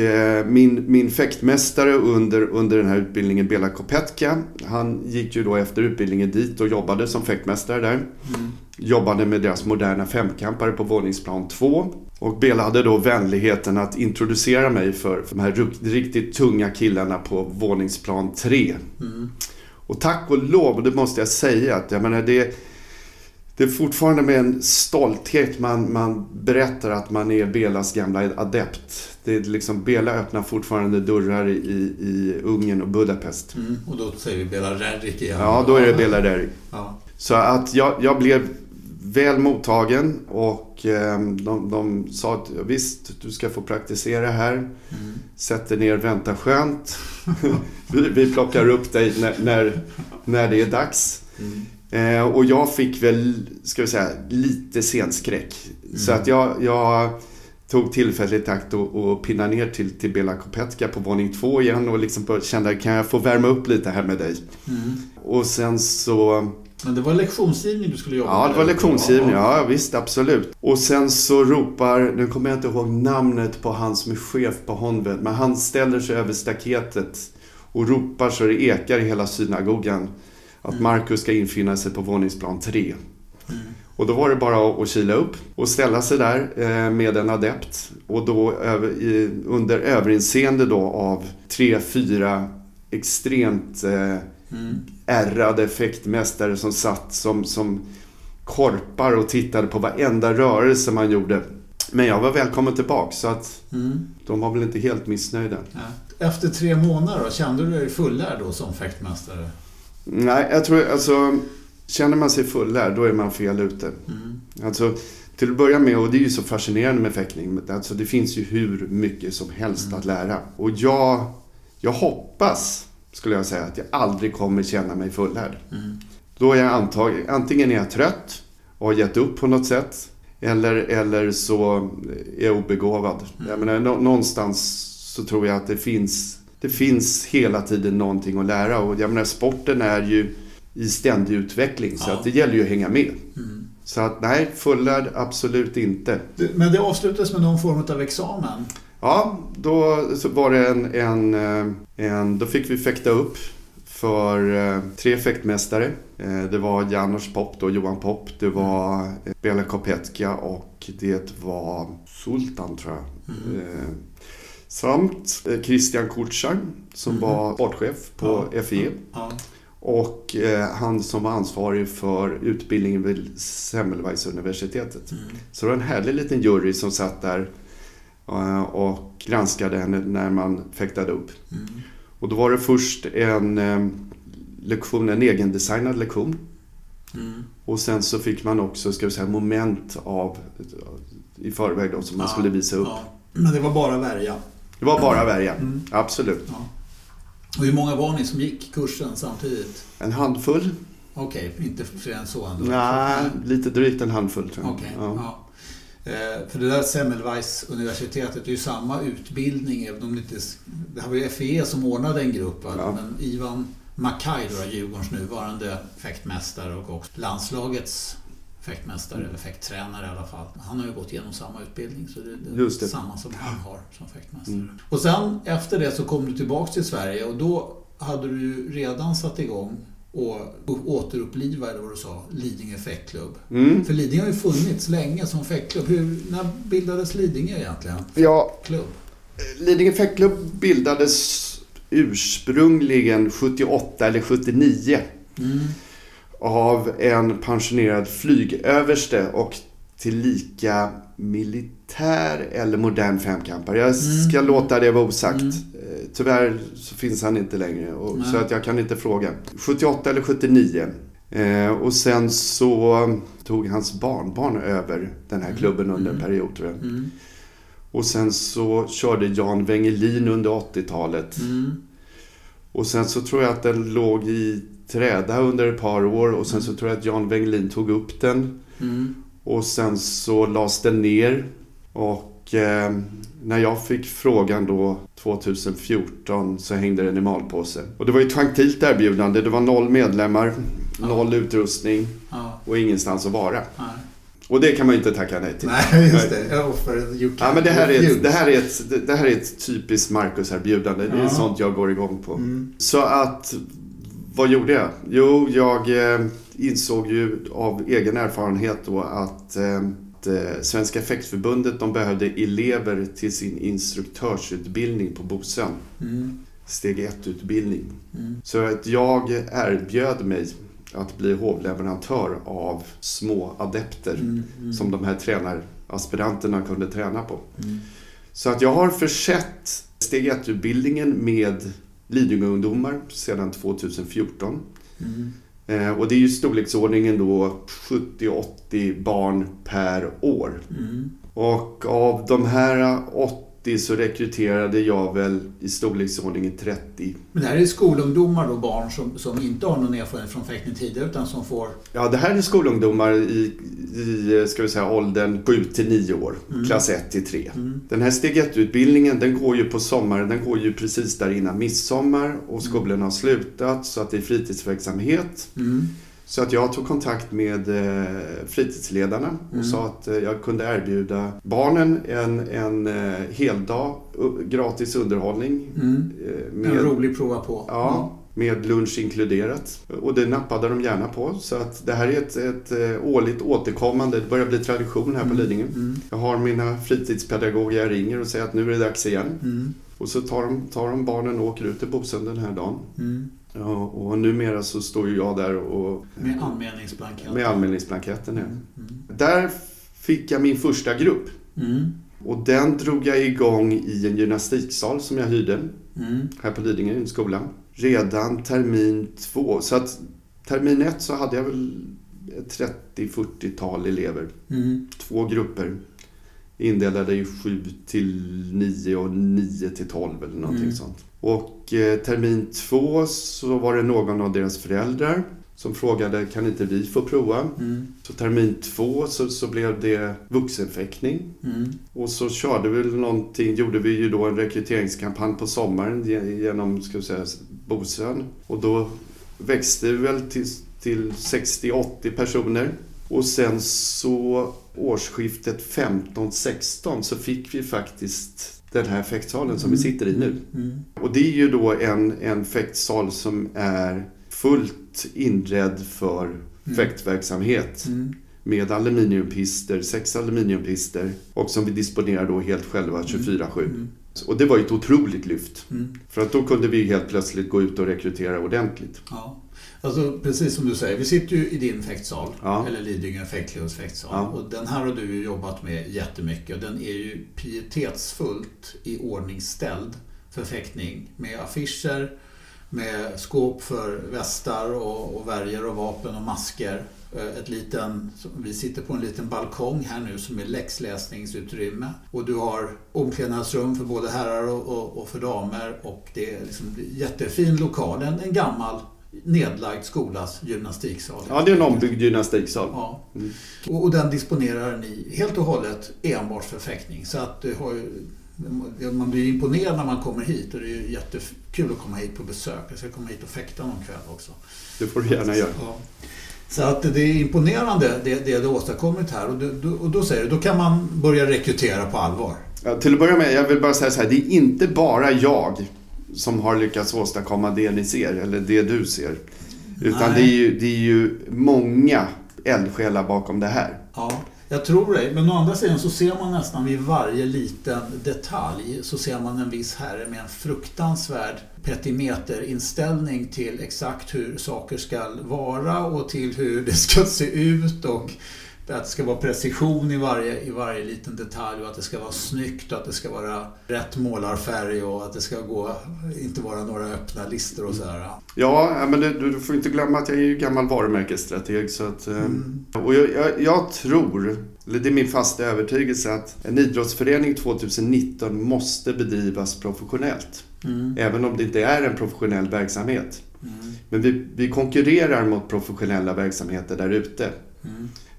min fäktmästare under den här utbildningen, Bela Kopetka, han gick ju då efter utbildningen dit och jobbade som fäktmästare där. Mm. Jobbade med deras moderna femkampare på våningsplan 2. Och Bela hade då vänligheten att introducera mig för de här riktigt tunga killarna på våningsplan 3. Mm. Och tack och lov, det måste jag säga, att jag menar det är fortfarande med en stolthet man berättar att man är Belas gamla adept. Det är liksom, Bela öppnar fortfarande dörrar i Ungern och Budapest. Mm, och då säger vi Béla Rerrich igen. Ja, då är det Béla Rerrich. Ja. Så att jag blev väl mottagen och de sa att visst, du ska få praktisera här. Mm. Sätt dig ner, vänta skönt. vi plockar upp dig när det är dags. Mm. Och jag fick väl, ska vi säga, lite scenskräck. Mm. Så att jag tog tillfälligt takt och pinna ner till Bela Kopetka på våning 2 igen. Och liksom kände, kan jag få värma upp lite här med dig? Mm. Och sen så... Men det var lektionsgivning du skulle jobba med? Ja, det var lektionsgivning. Ja, visst, absolut. Och sen så ropar, nu kommer jag inte ihåg namnet på han som är chef på Honved. Men han ställer sig över staketet och ropar så det ekar i hela synagogan. Att Marcus ska infinna sig på våningsplan 3. Mm. Och då var det bara att kila upp och ställa sig där med en adept. Och då under överinseende då av 3-4 extremt ärrade effektmästare som satt som korpar och tittade på varenda rörelse man gjorde. Men jag var välkommen tillbaka så att de var väl inte helt missnöjda. Ja. Efter 3 månader då, kände du dig fullärd då som effektmästare? Nej, jag tror alltså, känner man sig fullärd, då är man fel ute. Mm. Alltså, till att börja med, och det är ju så fascinerande med fäktning, alltså det finns ju hur mycket som helst att lära. Och jag hoppas, skulle jag säga, att jag aldrig kommer känna mig fullärd. Mm. Då är jag antingen är jag trött och har gett upp på något sätt, eller så är jag obegåvad. Mm. Jag menar, någonstans så tror jag att det finns hela tiden någonting att lära. Och jag menar, sporten är ju i ständig utveckling. Så att det gäller ju att hänga med. Mm. Så att nej, fullärd absolut inte. Men det avslutades med någon form av examen? Ja, då var det då fick vi fäkta upp för 3 fäktmästare. Det var János Pop då, Johan Popp. Det var Bela Kopetka och det var Sultan, tror jag. Mm. Samt Christian Kurtzar som var sportchef på FIE. Ja. Och han som var ansvarig för utbildningen vid Semmelweis-universitetet. Mm. Så det var en härlig liten jury som satt där och granskade henne när man fäktade upp. Mm. Och då var det först en egendesignad lektion. Mm. Och sen så fick man också, ska vi säga, moment i förväg då, som man skulle visa upp. Ja. Men det var bara värja. Det var bara värja, absolut. Ja. Och hur många var ni som gick kursen samtidigt? En handfull. Okej, inte för en sådan då? Nej, lite drygt en handfull, tror jag. Okej, ja. För det där Semmelweis-universitetet är ju samma utbildning, även om det här var ju FIE som ordnade en grupp. Ja. Men Ivan Mackay, Djurgårdens nuvarande fäktmästare och också landslagets fäktmästare eller fäkttränare i alla fall. Han har ju gått igenom samma utbildning, så det är samma som han har som fäktmästare. Mm. Och sen efter det så kom du tillbaka till Sverige och då hade du ju redan satt igång och återuppliva, eller vad du sa, Lidingö Fäktklubb. Mm. För Lidingö har ju funnits länge som fäktklubb. När bildades Lidingö egentligen? Klubb. Lidingö Fäktklubb bildades ursprungligen 78 eller 79 av en pensionerad flygöverste och tillika militär eller modern femkampare. Jag ska låta det vara osagt. Tyvärr så finns han inte längre så att jag kan inte fråga. 78 eller 79. Och sen så tog hans barnbarn över den här klubben under en period, tror jag. Och sen så körde Jan Wengelin under 80-talet. Och sen så tror jag att den låg i träda under ett par år. Och sen så tror jag att Jan Wengelin tog upp den. Och sen så lades den ner. Och när jag fick frågan då 2014 så hängde den i malpåse. Och det var ju ett gentilt erbjudande. Det var 0 medlemmar, 0 utrustning och ingenstans att vara. Och det kan man ju inte tacka nej till. Nej, just det. Men det här är ett typiskt Marcus-erbjudande. Det är sånt jag går igång på. Så att, vad gjorde jag? Jo, jag insåg ju av egen erfarenhet då att Svenska Fäktförbundet, de behövde elever till sin instruktörsutbildning på Bosön. Steg 1-utbildning. Så att jag erbjöd mig att bli hovleverantör av små adepter som de här tränaraspiranterna kunde träna på. Så att jag har försett steg 1-utbildningen med Lidingö-ungdomar sedan 2014. Och det är ju storleksordningen då 70-80 barn per år. Och av de här 80 så rekryterade jag väl i storleksordningen 30. Men det här är skolungdomar då, barn som inte har någon erfarenhet från fäktning tidigare utan som får... Ja, det här är skolungdomar i ska vi säga, åldern 7-9 år, klass 1-3. Den här steg 1-utbildningen, den går ju på sommaren, den går ju precis där innan midsommar och skolan har slutat, så att det är fritidsverksamhet. Så att jag tog kontakt med fritidsledarna och sa att jag kunde erbjuda barnen en hel dag gratis underhållning. En rolig prova på. Ja, med lunch inkluderat. Och det nappade de gärna på. Så att det här är ett årligt återkommande, det börjar bli tradition här på Lidingö. Jag har mina fritidspedagoger, jag ringer och säger att nu är det dags igen. Och så tar de barnen och åker ut till Bosön den här dagen. Ja, och numera så står ju jag där och... Med anmälningsblanketten. Där fick jag min första grupp. Och den drog jag igång i en gymnastiksal som jag hyrde. Här på Lidingö, i skolan. Redan termin 2. Så att termin 1 så hade jag väl 30-40-tal elever. 2 grupper. Indelade i 7-9 och 9-12 eller någonting sånt. Och termin 2 så var det någon av deras föräldrar som frågade, kan inte vi få prova? Så termin 2 så blev det vuxenfäktning. Och så gjorde vi ju då en rekryteringskampanj på sommaren genom, ska vi säga, Bosön. Och då växte vi väl till 60-80 personer. Och sen så årsskiftet 15-16 så fick vi faktiskt den här fäktsalen som vi sitter i nu. Och det är ju då en fäktsal som är fullt inredd för fäktverksamhet. Med aluminiumpister, 6 aluminiumpister, och som vi disponerar då helt själva 24/7. Och det var ju ett otroligt lyft. För att då kunde vi helt plötsligt gå ut och rekrytera ordentligt. Ja. Alltså, precis som du säger, vi sitter ju i din fäktsal, eller Lidingö Fäktklubbs fäktsal, och den här har du ju jobbat med jättemycket. Den är ju pietetsfullt i ordningsställd för fäktning, med affischer, med skåp för västar och värjor och vapen och masker. Vi sitter på en liten balkong här nu som är läxläsningsutrymme, och du har omklädnadsrum för både herrar och för damer, och det är liksom jättefin lokal, en gammal nedlagd skolas gymnastiksal. Ja, det är en ombyggd gymnastiksal. Ja. Och den disponerar ni helt och hållet enbart för fäktning. Så att man blir imponerad när man kommer hit, och det är ju jättekul att komma hit på besök. Jag ska komma hit och fäkta någon kväll också. Det får du gärna göra. Ja. Så att det är imponerande det du åstadkommit här. Och då säger du, då kan man börja rekrytera på allvar. Ja, till att börja med, jag vill bara säga så här, det är inte bara jag som har lyckats åstadkomma det ni ser, eller det du ser. Utan det är ju många eldsjälar bakom det här. Ja, jag tror det. Men å andra sidan så ser man nästan vid varje liten detalj så ser man en viss herre med en fruktansvärd petimeterinställning till exakt hur saker ska vara och till hur det ska se ut och att det ska vara precision i varje liten detalj och att det ska vara snyggt och att det ska vara rätt målarfärg och att det ska inte vara några öppna listor och så här. Ja, men du får inte glömma att jag är ju gammal varumärkesstrateg så att, och jag tror, eller det är min fasta övertygelse att en idrottsförening 2019 måste bedrivas professionellt. Även om det inte är en professionell verksamhet. Men vi konkurrerar mot professionella verksamheter där ute.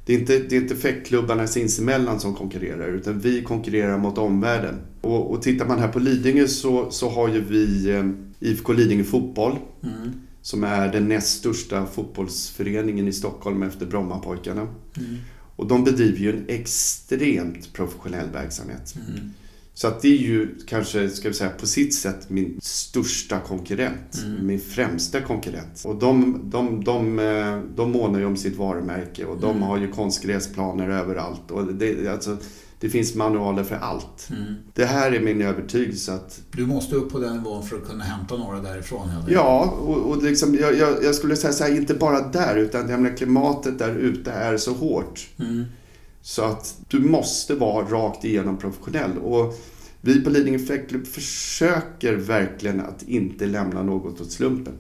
Det är inte fäktklubbarna sinsemellan som konkurrerar utan vi konkurrerar mot omvärlden. Och tittar man här på Lidingö så har ju vi IFK Lidingö Fotboll som är den näst största fotbollsföreningen i Stockholm efter Brommapojkarna. Och de bedriver ju en extremt professionell verksamhet. Så att det är ju kanske, ska vi säga, på sitt sätt min största konkurrent. Min främsta konkurrent. Och de månar ju om sitt varumärke. Och de har ju konstgräsplaner överallt. Och det finns manualer för allt. Det här är min övertygelse att... Du måste upp på den nivån för att kunna hämta några därifrån. Eller? Ja, och liksom, jag skulle säga så här, inte bara där. Utan jag menar, klimatet där ute är så hårt. Så att du måste vara rakt igenom professionell. Och vi på Lidingö Fäktklubb försöker verkligen att inte lämna något åt slumpen.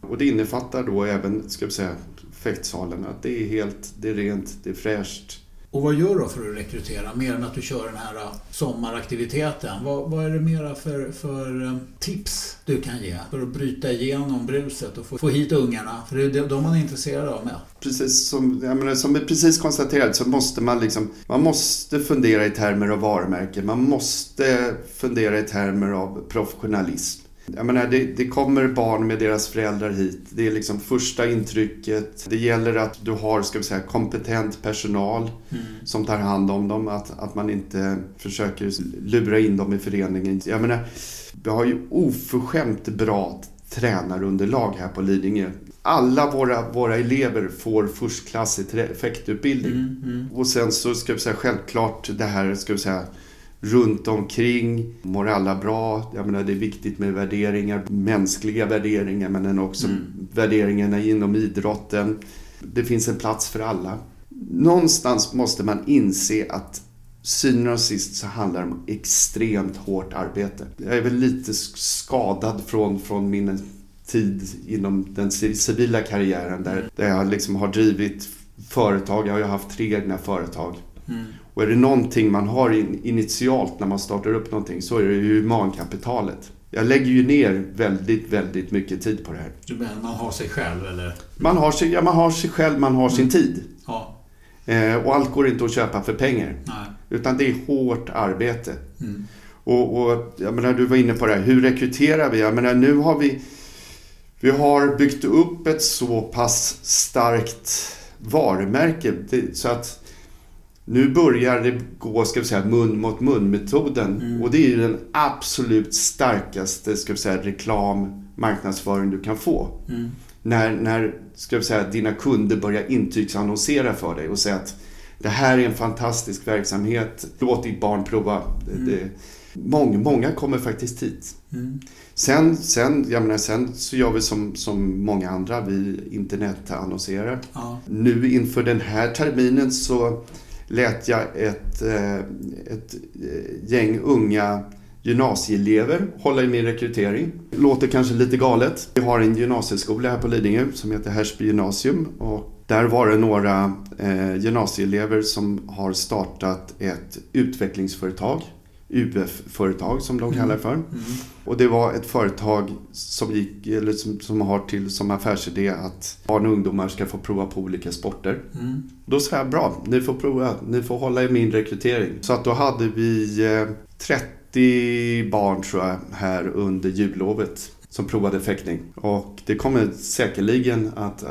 Och det innefattar då även, ska vi säga, fäktsalen. Att det är helt, det är rent, det är fräscht. Och vad gör du för att rekrytera? Mer än att du kör den här sommaraktiviteten. Vad är det mera för tips du kan ge? För att bryta igenom bruset och få hit ungarna. För det är de man är intresserad av med. Precis som vi precis konstaterat så måste man liksom... Man måste fundera i termer av varumärke. Man måste fundera i termer av professionalism. Jag menar, det kommer barn med deras föräldrar hit. Det är liksom första intrycket. Det gäller att du har, ska vi säga, kompetent personal som tar hand om dem. Att man inte försöker lura in dem i föreningen. Jag menar, vi har ju oförskämt bra tränarunderlag här på Lidingö. Alla våra elever får förstklassig fäktutbildning. Och sen så ska vi säga självklart det här, ska vi säga... Runt omkring mår alla bra. Jag menar, det är viktigt med värderingar, mänskliga värderingar, men också värderingarna inom idrotten. Det finns en plats för alla. Någonstans måste man inse att synen och sist så handlar det om extremt hårt arbete. Jag är väl lite skadad från min tid inom den civila karriären där jag liksom har drivit företag. Jag har ju haft 3 egna företag. Och är det någonting man har initialt när man startar upp någonting så är det ju humankapitalet. Jag lägger ju ner väldigt, väldigt mycket tid på det här. Du menar man har sig själv eller? Man har sig själv, man har sin tid. Ja. Och allt går inte att köpa för pengar. Nej. Utan det är hårt arbete. Och jag menar, du var inne på det här, hur rekryterar vi? Jag menar, nu har vi har byggt upp ett så pass starkt varumärke så att nu börjar det gå, ska vi säga, mun mot mun metoden och det är ju den absolut starkaste, ska vi säga, reklam marknadsföring du kan få. När ska vi säga dina kunder börjar intygsannonsera för dig och säga att det här är en fantastisk verksamhet, låt ditt barn prova. Många kommer faktiskt hit. Sen så gör vi som många andra, vi internetannonserar. Nu inför den här terminen så lät jag ett gäng unga gymnasieelever hålla i min rekrytering. Låter kanske lite galet. Vi har en gymnasieskola här på Lidingö som heter Härsby gymnasium. Och där var det några gymnasieelever som har startat ett utvecklingsföretag. UF-företag som de kallar för. Och det var ett företag som har som affärsidé att barn och ungdomar ska få prova på olika sporter. Då sa jag, bra, ni får prova, ni får hålla i min rekrytering. Så att då hade vi 30 barn tror jag här under jullovet. som provade fäktning. Och det kommer säkerligen att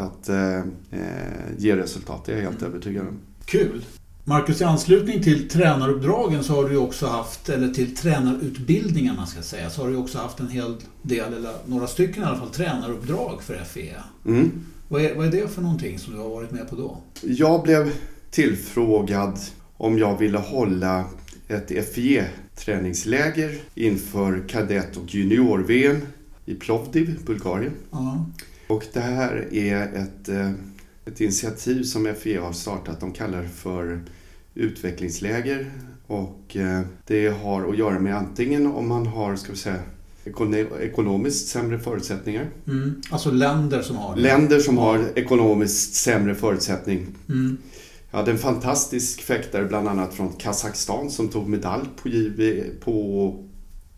ge resultat, det är jag helt övertygad om. Kul! Marcus, i anslutning till tränaruppdragen så har du också haft, eller till tränarutbildningarna ska jag säga, så har du också haft en hel del, eller några stycken i alla fall, tränaruppdrag för FIE. Mm. Vad är det för någonting som du har varit med på då? Jag blev tillfrågad om jag ville hålla ett FIE-träningsläger inför kadett- och junior-VM i Plovdiv, Bulgarien. Och det här är ett initiativ som FIE har startat. De kallar det för utvecklingsläger, och det har att göra med antingen om man har, ska vi säga, ekonomiskt sämre förutsättningar. Mm. Alltså länder som har det. Länder som har ekonomiskt sämre förutsättning. Mm. Jag hade en fantastisk fäktare bland annat från Kazakstan som tog medalj på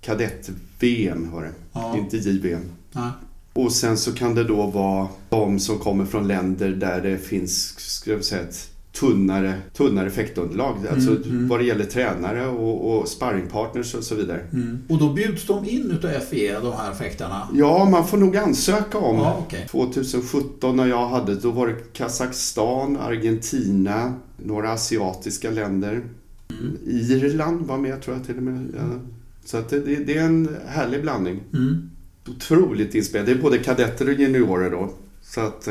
kadett-VM, var det. Ja. Inte JVM. Ja. Och sen så kan det då vara de som kommer från länder där det finns, ska jag säga, ett tunnare effektunderlag. Alltså vad det gäller tränare och sparringpartners och så vidare. Mm. Och då bjuds de in utav FIE, de här effekterna? Ja, man får nog ansöka om. Ja, okay. 2017 när jag hade, då var det Kazakstan, Argentina, några asiatiska länder. Mm. Irland var med, tror jag, till och med. Ja. Så att det är en härlig blandning. Mm. Otroligt inspelad. Det är både kadetter och juniorer då. Så att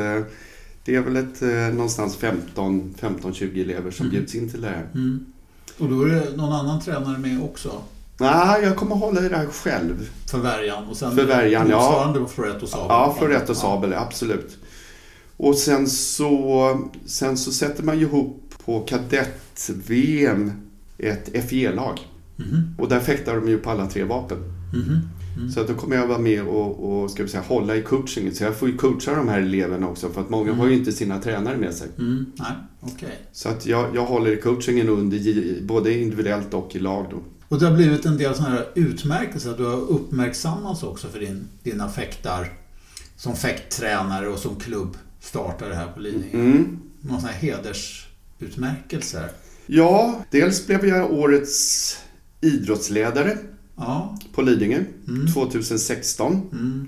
det är väl någonstans 15-20 elever som bjuds in till det här. Mm. Och då är det någon annan tränare med också? Nej, jag kommer hålla i det här själv. Förvärjan och sen Förvärjan, ja. Och Florett och Sabel. Ja, Florett och Sabel, absolut. Och sen så sätter man ihop på kadett-VM ett FIE-lag. Mm. Och där fäktar de ju på alla tre vapen. Mm. Mm. Så att då kommer jag vara med och ska vi säga, hålla i coachingen. Så jag får ju coacha de här eleverna också, för att många har ju inte sina tränare med sig. Mm. Nej. Okay. Så att jag håller i coachingen under, både individuellt och i lag då. Och det har blivit en del sådana här utmärkelser att du har uppmärksammats också för dina fäktar som fäkttränare och som klubbstartare här på Lidingö. Mm. Någon sån här hedersutmärkelser. Ja, dels blev jag årets idrottsledare. Ja. På Lidingö 2016. Mm.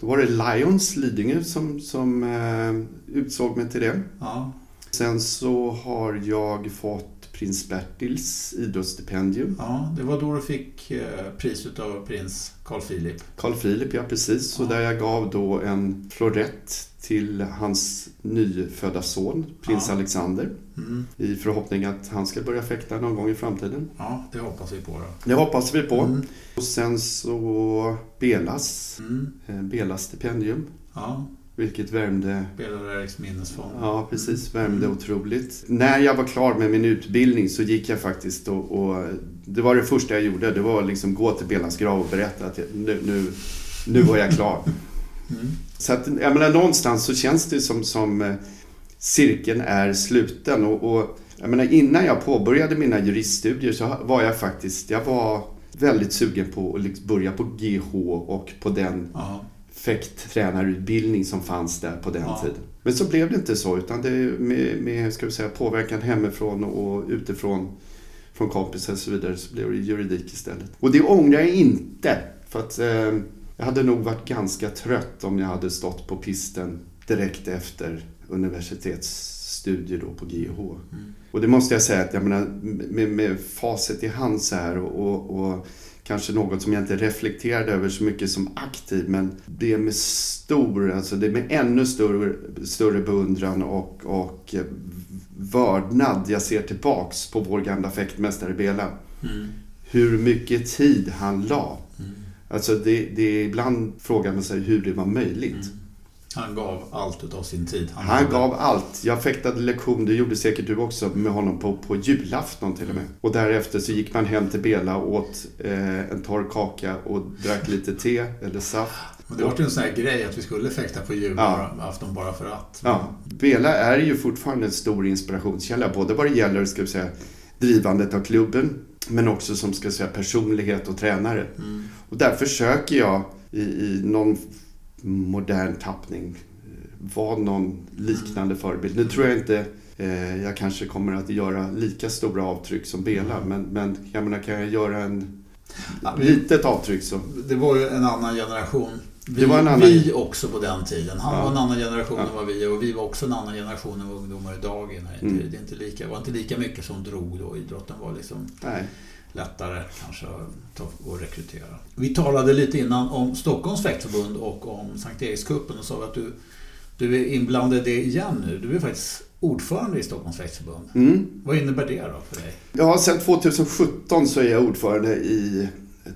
Då var det Lions Lidingö som utsåg mig till det. Ja. Sen så har jag fått prins Bertils idrottsstipendium. Ja, det var då du fick pris av prins Carl Philip. Carl Philip, ja precis. Så där jag gav då en florett till hans nyfödda son, prins Alexander. Mm. I förhoppning att han ska börja fäkta någon gång i framtiden. Ja, det hoppas vi på då. Det hoppas vi på. Mm. Och sen så Belas stipendium. Ja. Vilket värmde... Bela Rerrichs minnesfond. Ja, precis. Värmde otroligt. När jag var klar med min utbildning så gick jag faktiskt och det var det första jag gjorde. Det var liksom gå till Belas grav och berätta att nu var jag klar. Mm. Så att, jag menar, någonstans så känns det som cirkeln är sluten. Och jag menar, innan jag påbörjade mina juriststudier så var jag faktiskt... Jag var väldigt sugen på att börja på GH och på den... Aha. Fäkttränarutbildning som fanns där på den tiden. Men så blev det inte så, utan det med ska vi säga, påverkan hemifrån och utifrån från kompisar och så vidare, så blev det juridik istället. Och det ångrar jag inte, för att jag hade nog varit ganska trött om jag hade stått på pisten direkt efter universitetsstudier då på GH. Mm. Och det måste jag säga att jag menar, med facit i hand så här och kanske något som jag inte reflekterade över så mycket som aktiv, men det är med ännu större beundran och vördnad jag ser tillbaks på vår gamla fäktmästare Bela. Mm. Hur mycket tid han la. Mm. Alltså det är ibland frågar man sig hur det var möjligt. Mm. Han gav allt utav sin tid. Han gav allt. Jag fäktade lektion, det gjorde säkert du också, med honom på julafton till och med. Och därefter så gick man hem till Bela och åt en torr kaka och drack lite te eller saft. Men det var ju en sån här grej att vi skulle fäkta på julafton bara för att. Ja. Bela är ju fortfarande en stor inspirationskälla, både vad det gäller, ska vi säga, drivandet av klubben, men också som, ska säga, personlighet och tränare. Mm. Och där försöker jag i någon modern tappning var någon liknande förebild. Nu tror jag inte jag kanske kommer att göra lika stora avtryck som Bela, men jag menar, kan jag göra litet avtryck så. Det var ju en annan generation Vi också på den tiden. Han var en annan generation än vad vi är, och vi var också en annan generation än ungdomar idag. Det är inte lika, det var inte lika mycket som drog då. Idrotten var liksom lättare kanske att rekrytera. Vi talade lite innan om Stockholms fäktförbund och om Sankt Eriks-cupen och sa att du är inblandad i det igen nu. Du är faktiskt ordförande i Stockholms fäktförbund. Mm. Vad innebär det då för dig? Ja, sedan 2017 så är jag ordförande i...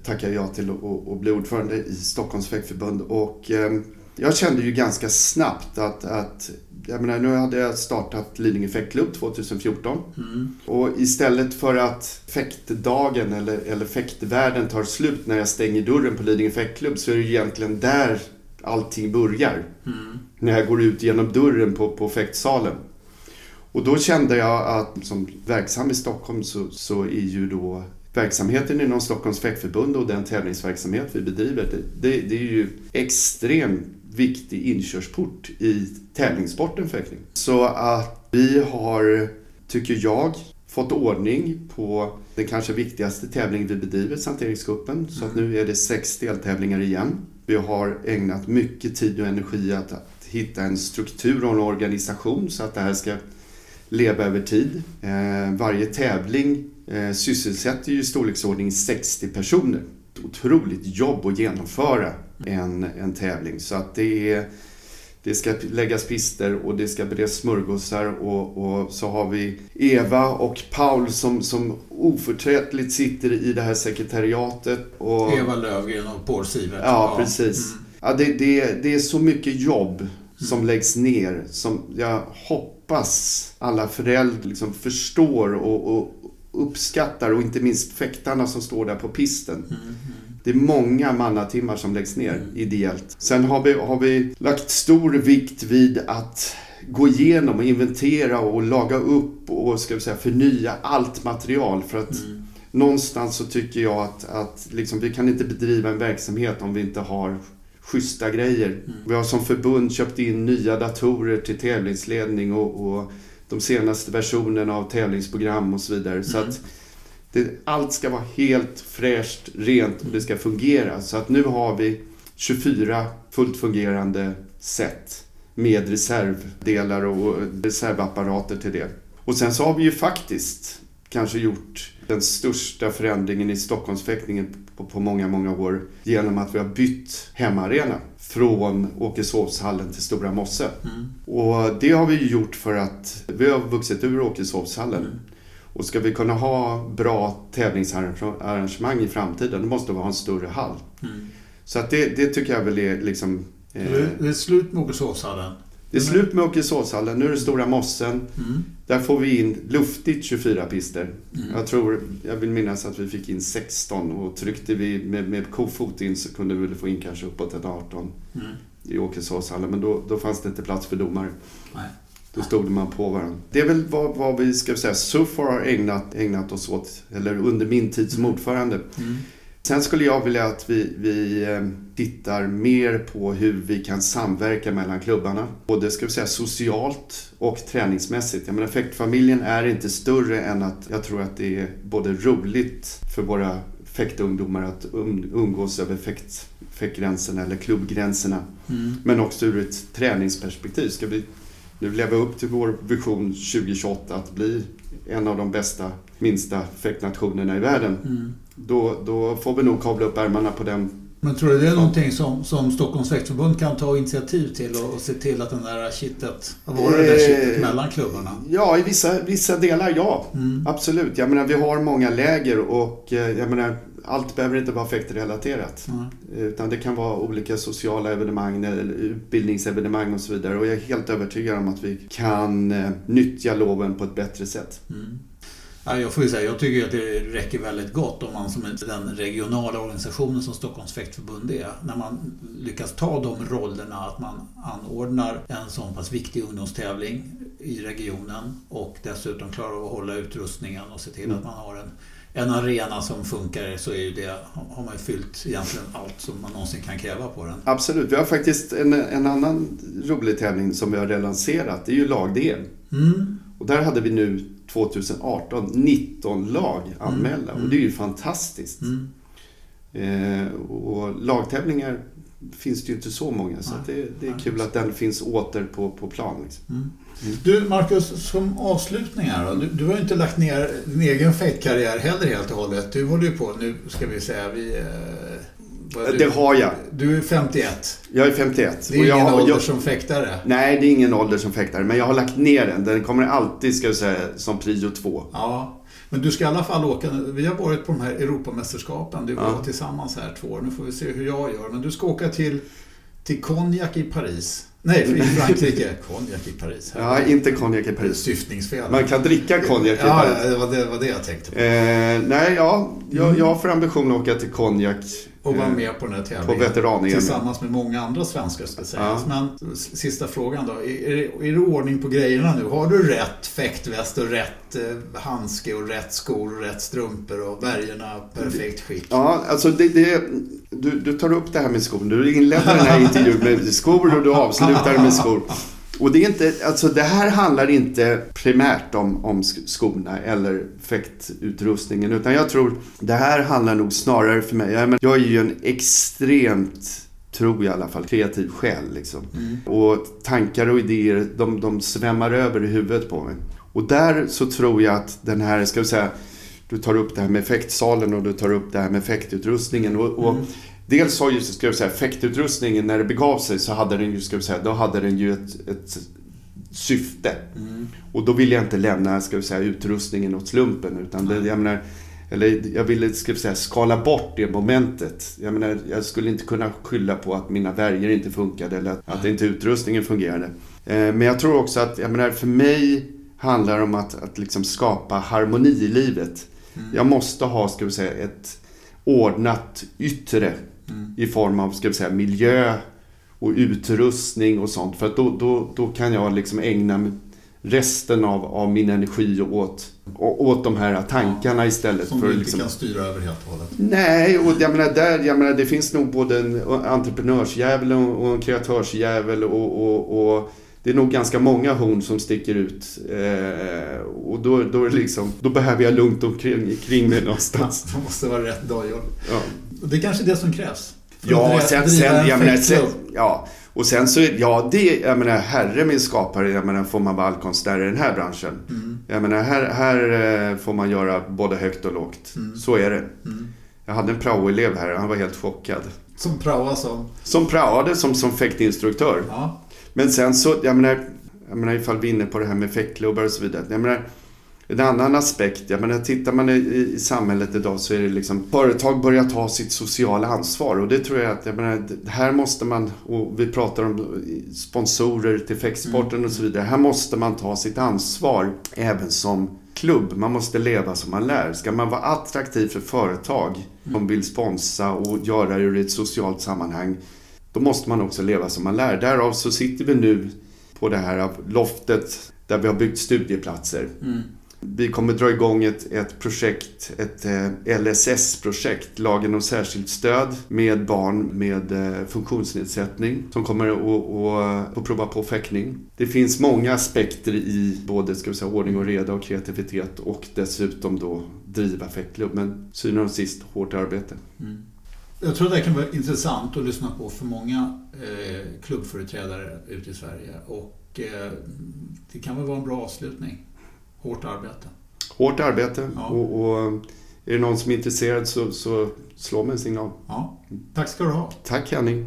tackar jag till att bli ordförande i Stockholms fäktförbund, och jag kände ju ganska snabbt att jag menar, nu hade jag startat Lidingö Fäktklubb 2014 och istället för att fäktdagen eller fäktvärlden tar slut när jag stänger dörren på Lidingö Fäktklubb, så är det egentligen där allting börjar när jag går ut genom dörren på fäktsalen. Och då kände jag att som verksam i Stockholm så är ju då verksamheten inom Stockholms fäktförbund och den tävlingsverksamhet vi bedriver, det är ju extremt viktig inkörsport i tävlingssporten fäktning. Så att vi har, tycker jag, fått ordning på den kanske viktigaste tävling vi bedriver, Sankt Eriks-cupen. Så att nu är det 6 deltävlingar igen. Vi har ägnat mycket tid och energi att hitta en struktur och en organisation så att det här ska leva över tid. Varje tävling sysselsätter ju i storleksordning 60 personer. Ett otroligt jobb att genomföra en tävling. Så att det ska läggas pister och det ska beredas smörgåsar. Och så har vi Eva och Paul som oförträtligt sitter i det här sekretariatet. Och Eva Lövgren och Paul Sivert. Ja, precis. Mm. Ja, det är så mycket jobb som läggs ner. Som jag hoppas alla föräldrar liksom förstår och uppskattar, och inte minst fäktarna som står där på pisten. Det är många mannatimmar som läggs ner ideellt. Sen har vi lagt stor vikt vid att gå igenom och inventera och laga upp och förnya allt material, för att någonstans så tycker jag att liksom, vi kan inte bedriva en verksamhet om vi inte har schyssta grejer. Vi har som förbund köpt in nya datorer till tävlingsledning och de senaste versionerna av tävlingsprogram och så vidare. Så att allt ska vara helt fräscht, rent, och det ska fungera. Så att nu har vi 24 fullt fungerande set med reservdelar och reservapparater till det. Och sen så har vi ju faktiskt kanske gjort den största förändringen i Stockholmsfäktningen på många, många år genom att vi har bytt hemarena från Åkeshovshallen till Stora Mosse. Och det har vi gjort för att vi har vuxit ur Åkeshovshallen. Och ska vi kunna ha bra tävlingsarrangemang i framtiden, då måste vi ha en större hall. Så att det tycker jag väl är liksom... Det är slut med Åkeshovshallen. Det är slut med Åkeshovshallen, nu är det Stora Mossen. Där får vi in luftigt 24 pister. Jag vill minnas att vi fick in 16, och tryckte vi med kofot in så kunde vi få in kanske uppåt ett 18 i Åkeshovshallen. Men då fanns det inte plats för domare. Nej. Då stod man på varandra. Det är väl vad vi ska säga så far har ägnat oss åt, eller under min tid som ordförande. Sen skulle jag vilja att vi tittar mer på hur vi kan samverka mellan klubbarna. Både ska vi säga socialt och träningsmässigt. Jag menar, fäktfamiljen är inte större än att jag tror att det är både roligt för våra fäktungdomar att umgås över fäktgränserna eller klubbgränserna. Men också ur ett träningsperspektiv. Ska vi nu leva upp till vår vision 2028 att bli en av de bästa, minsta fäktnationerna i världen. Då får vi nog kavla upp ärmarna på den. Men tror du det är någonting som Stockholms fäktförbund kan ta initiativ till och se till att den där kittet, var det där kittet mellan klubbarna? Ja, i vissa delar ja. Absolut. Jag menar, vi har många läger, och jag menar, allt behöver inte vara fäktrelaterat. Utan det kan vara olika sociala evenemang eller utbildningsevenemang och så vidare. Och jag är helt övertygad om att vi kan nyttja loven på ett bättre sätt. Jag får ju säga, jag tycker att det räcker väldigt gott om man som den regionala organisationen som Stockholms fäktförbund är, när man lyckas ta de rollerna att man anordnar en sån pass viktig ungdomstävling i regionen och dessutom klarar av att hålla utrustningen och se till att man har en arena som funkar, så är ju det, har man ju fyllt egentligen allt som man någonsin kan kräva på den. Absolut, vi har faktiskt en annan rolig tävling som vi har relanserat, det är ju lag-DM. Och där hade vi nu 2018 19 lag anmälda, och det är ju fantastiskt. Och lagtävlingar finns det ju inte så många. Så det är kul att den finns åter på plan. Liksom. Mm. Mm. Du Marcus, som avslutning här då, du har ju inte lagt ner din egen fäktkarriär heller helt och hållet. Du håller ju på, nu ska vi säga, det har jag. Du är 51. Jag är 51. Det är ingen ålder som fäktare. Nej, det är ingen ålder som fäktare. Men jag har lagt ner den. Den kommer alltid, ska jag säga, som prio 2. Ja. Men du ska i alla fall åka, vi har varit på de här Europamästerskapen, du var tillsammans här 2 år, nu får vi se hur jag gör. Men du ska åka till Cognac i Paris. Nej, i Frankrike. Cognac i Paris. Här. Ja, inte Cognac i Paris. Syftningsfel. Man kan dricka Cognac i Paris. Ja, det var det jag tänkte på. Jag får ambition att åka till Cognac. Och vara med på den här tävlingen. Tillsammans med många andra svenskar ska sägas. Ja. Men sista frågan då. Är det ordning på grejerna nu? Har du rätt fäktväst och rätt handske och rätt skor och rätt strumpor och värjorna perfekt skick? Ja, alltså du tar upp det här med skor. Du inleder den här intervjun med skor och du avslutar med skor. Och det är inte, alltså det här handlar inte primärt om skorna eller fäktutrustningen, utan jag tror det här handlar nog snarare för mig. Jag är ju en extremt, tror jag i alla fall, kreativ själ liksom. Och tankar och idéer, de svämmar över i huvudet på mig. Och där så tror jag att den här, ska vi säga, du tar upp det här med fäktsalen och du tar upp det här med fäktutrustningen och dels har ju, ska jag säga, fäktutrustningen när det begav sig så hade den ju, ska jag säga, då hade den ju ett syfte. Och då ville jag inte lämna, ska jag säga, utrustningen åt slumpen, utan det, jag menar, eller jag ville, ska jag säga, skala bort det momentet. Jag menar, jag skulle inte kunna skylla på att mina värjor inte funkade eller att inte utrustningen fungerade. Men jag tror också att, jag menar, för mig handlar det om att liksom skapa harmoni i livet. Jag måste ha, ska jag säga, ett ordnat yttre i form av, ska vi säga, miljö och utrustning och sånt, för att då kan jag liksom ägna resten av min energi åt de här tankarna istället. Som för du inte liksom, kan styra över helt och hållet. Nej, och jag menar, det finns nog både en entreprenörsjävel och en kreatörsjävel och det är nog ganska många horn som sticker ut och då är det liksom, då behöver jag lugnt omkring mig någonstans. Det måste vara rätt dagjobb. Ja. Det är kanske det som krävs. Jag menar, herre min skapare, jag menar, får man vara konstnär i den här branschen. Jag menar, här får man göra både högt och lågt. Så är det. Jag hade en praoelev här, han var helt chockad. Som praoade som fäktinstruktör. Ja. Men sen så, jag menar ifall vi är inne på det här med fäktklubbar och så vidare. Jag menar, en annan aspekt, jag menar, tittar man i samhället idag så är det liksom, företag börjar ta sitt sociala ansvar. Och det tror jag att, jag menar, här måste man, och vi pratar om sponsorer till fäktsporten och så vidare. Här måste man ta sitt ansvar även som klubb. Man måste leva som man lär. Ska man vara attraktiv för företag som vill sponsa och göra det i ett socialt sammanhang, då måste man också leva som man lär. Därav så sitter vi nu på det här loftet där vi har byggt studieplatser. Vi kommer dra igång ett projekt, ett LSS-projekt, lagen om särskilt stöd, med barn med funktionsnedsättning som kommer att prova på fäktning. Det finns många aspekter i både, ska vi säga, ordning och reda och kreativitet, och dessutom då driva fäktklubb, men synen och sist hårt arbete. Jag tror det kan vara intressant att lyssna på för många klubbföreträdare ute i Sverige, och det kan väl vara en bra avslutning. Hårt arbete. Hårt arbete, ja. Och är det någon som är intresserad så slå mig en signal. Ja. Tack ska du ha. Tack Henning.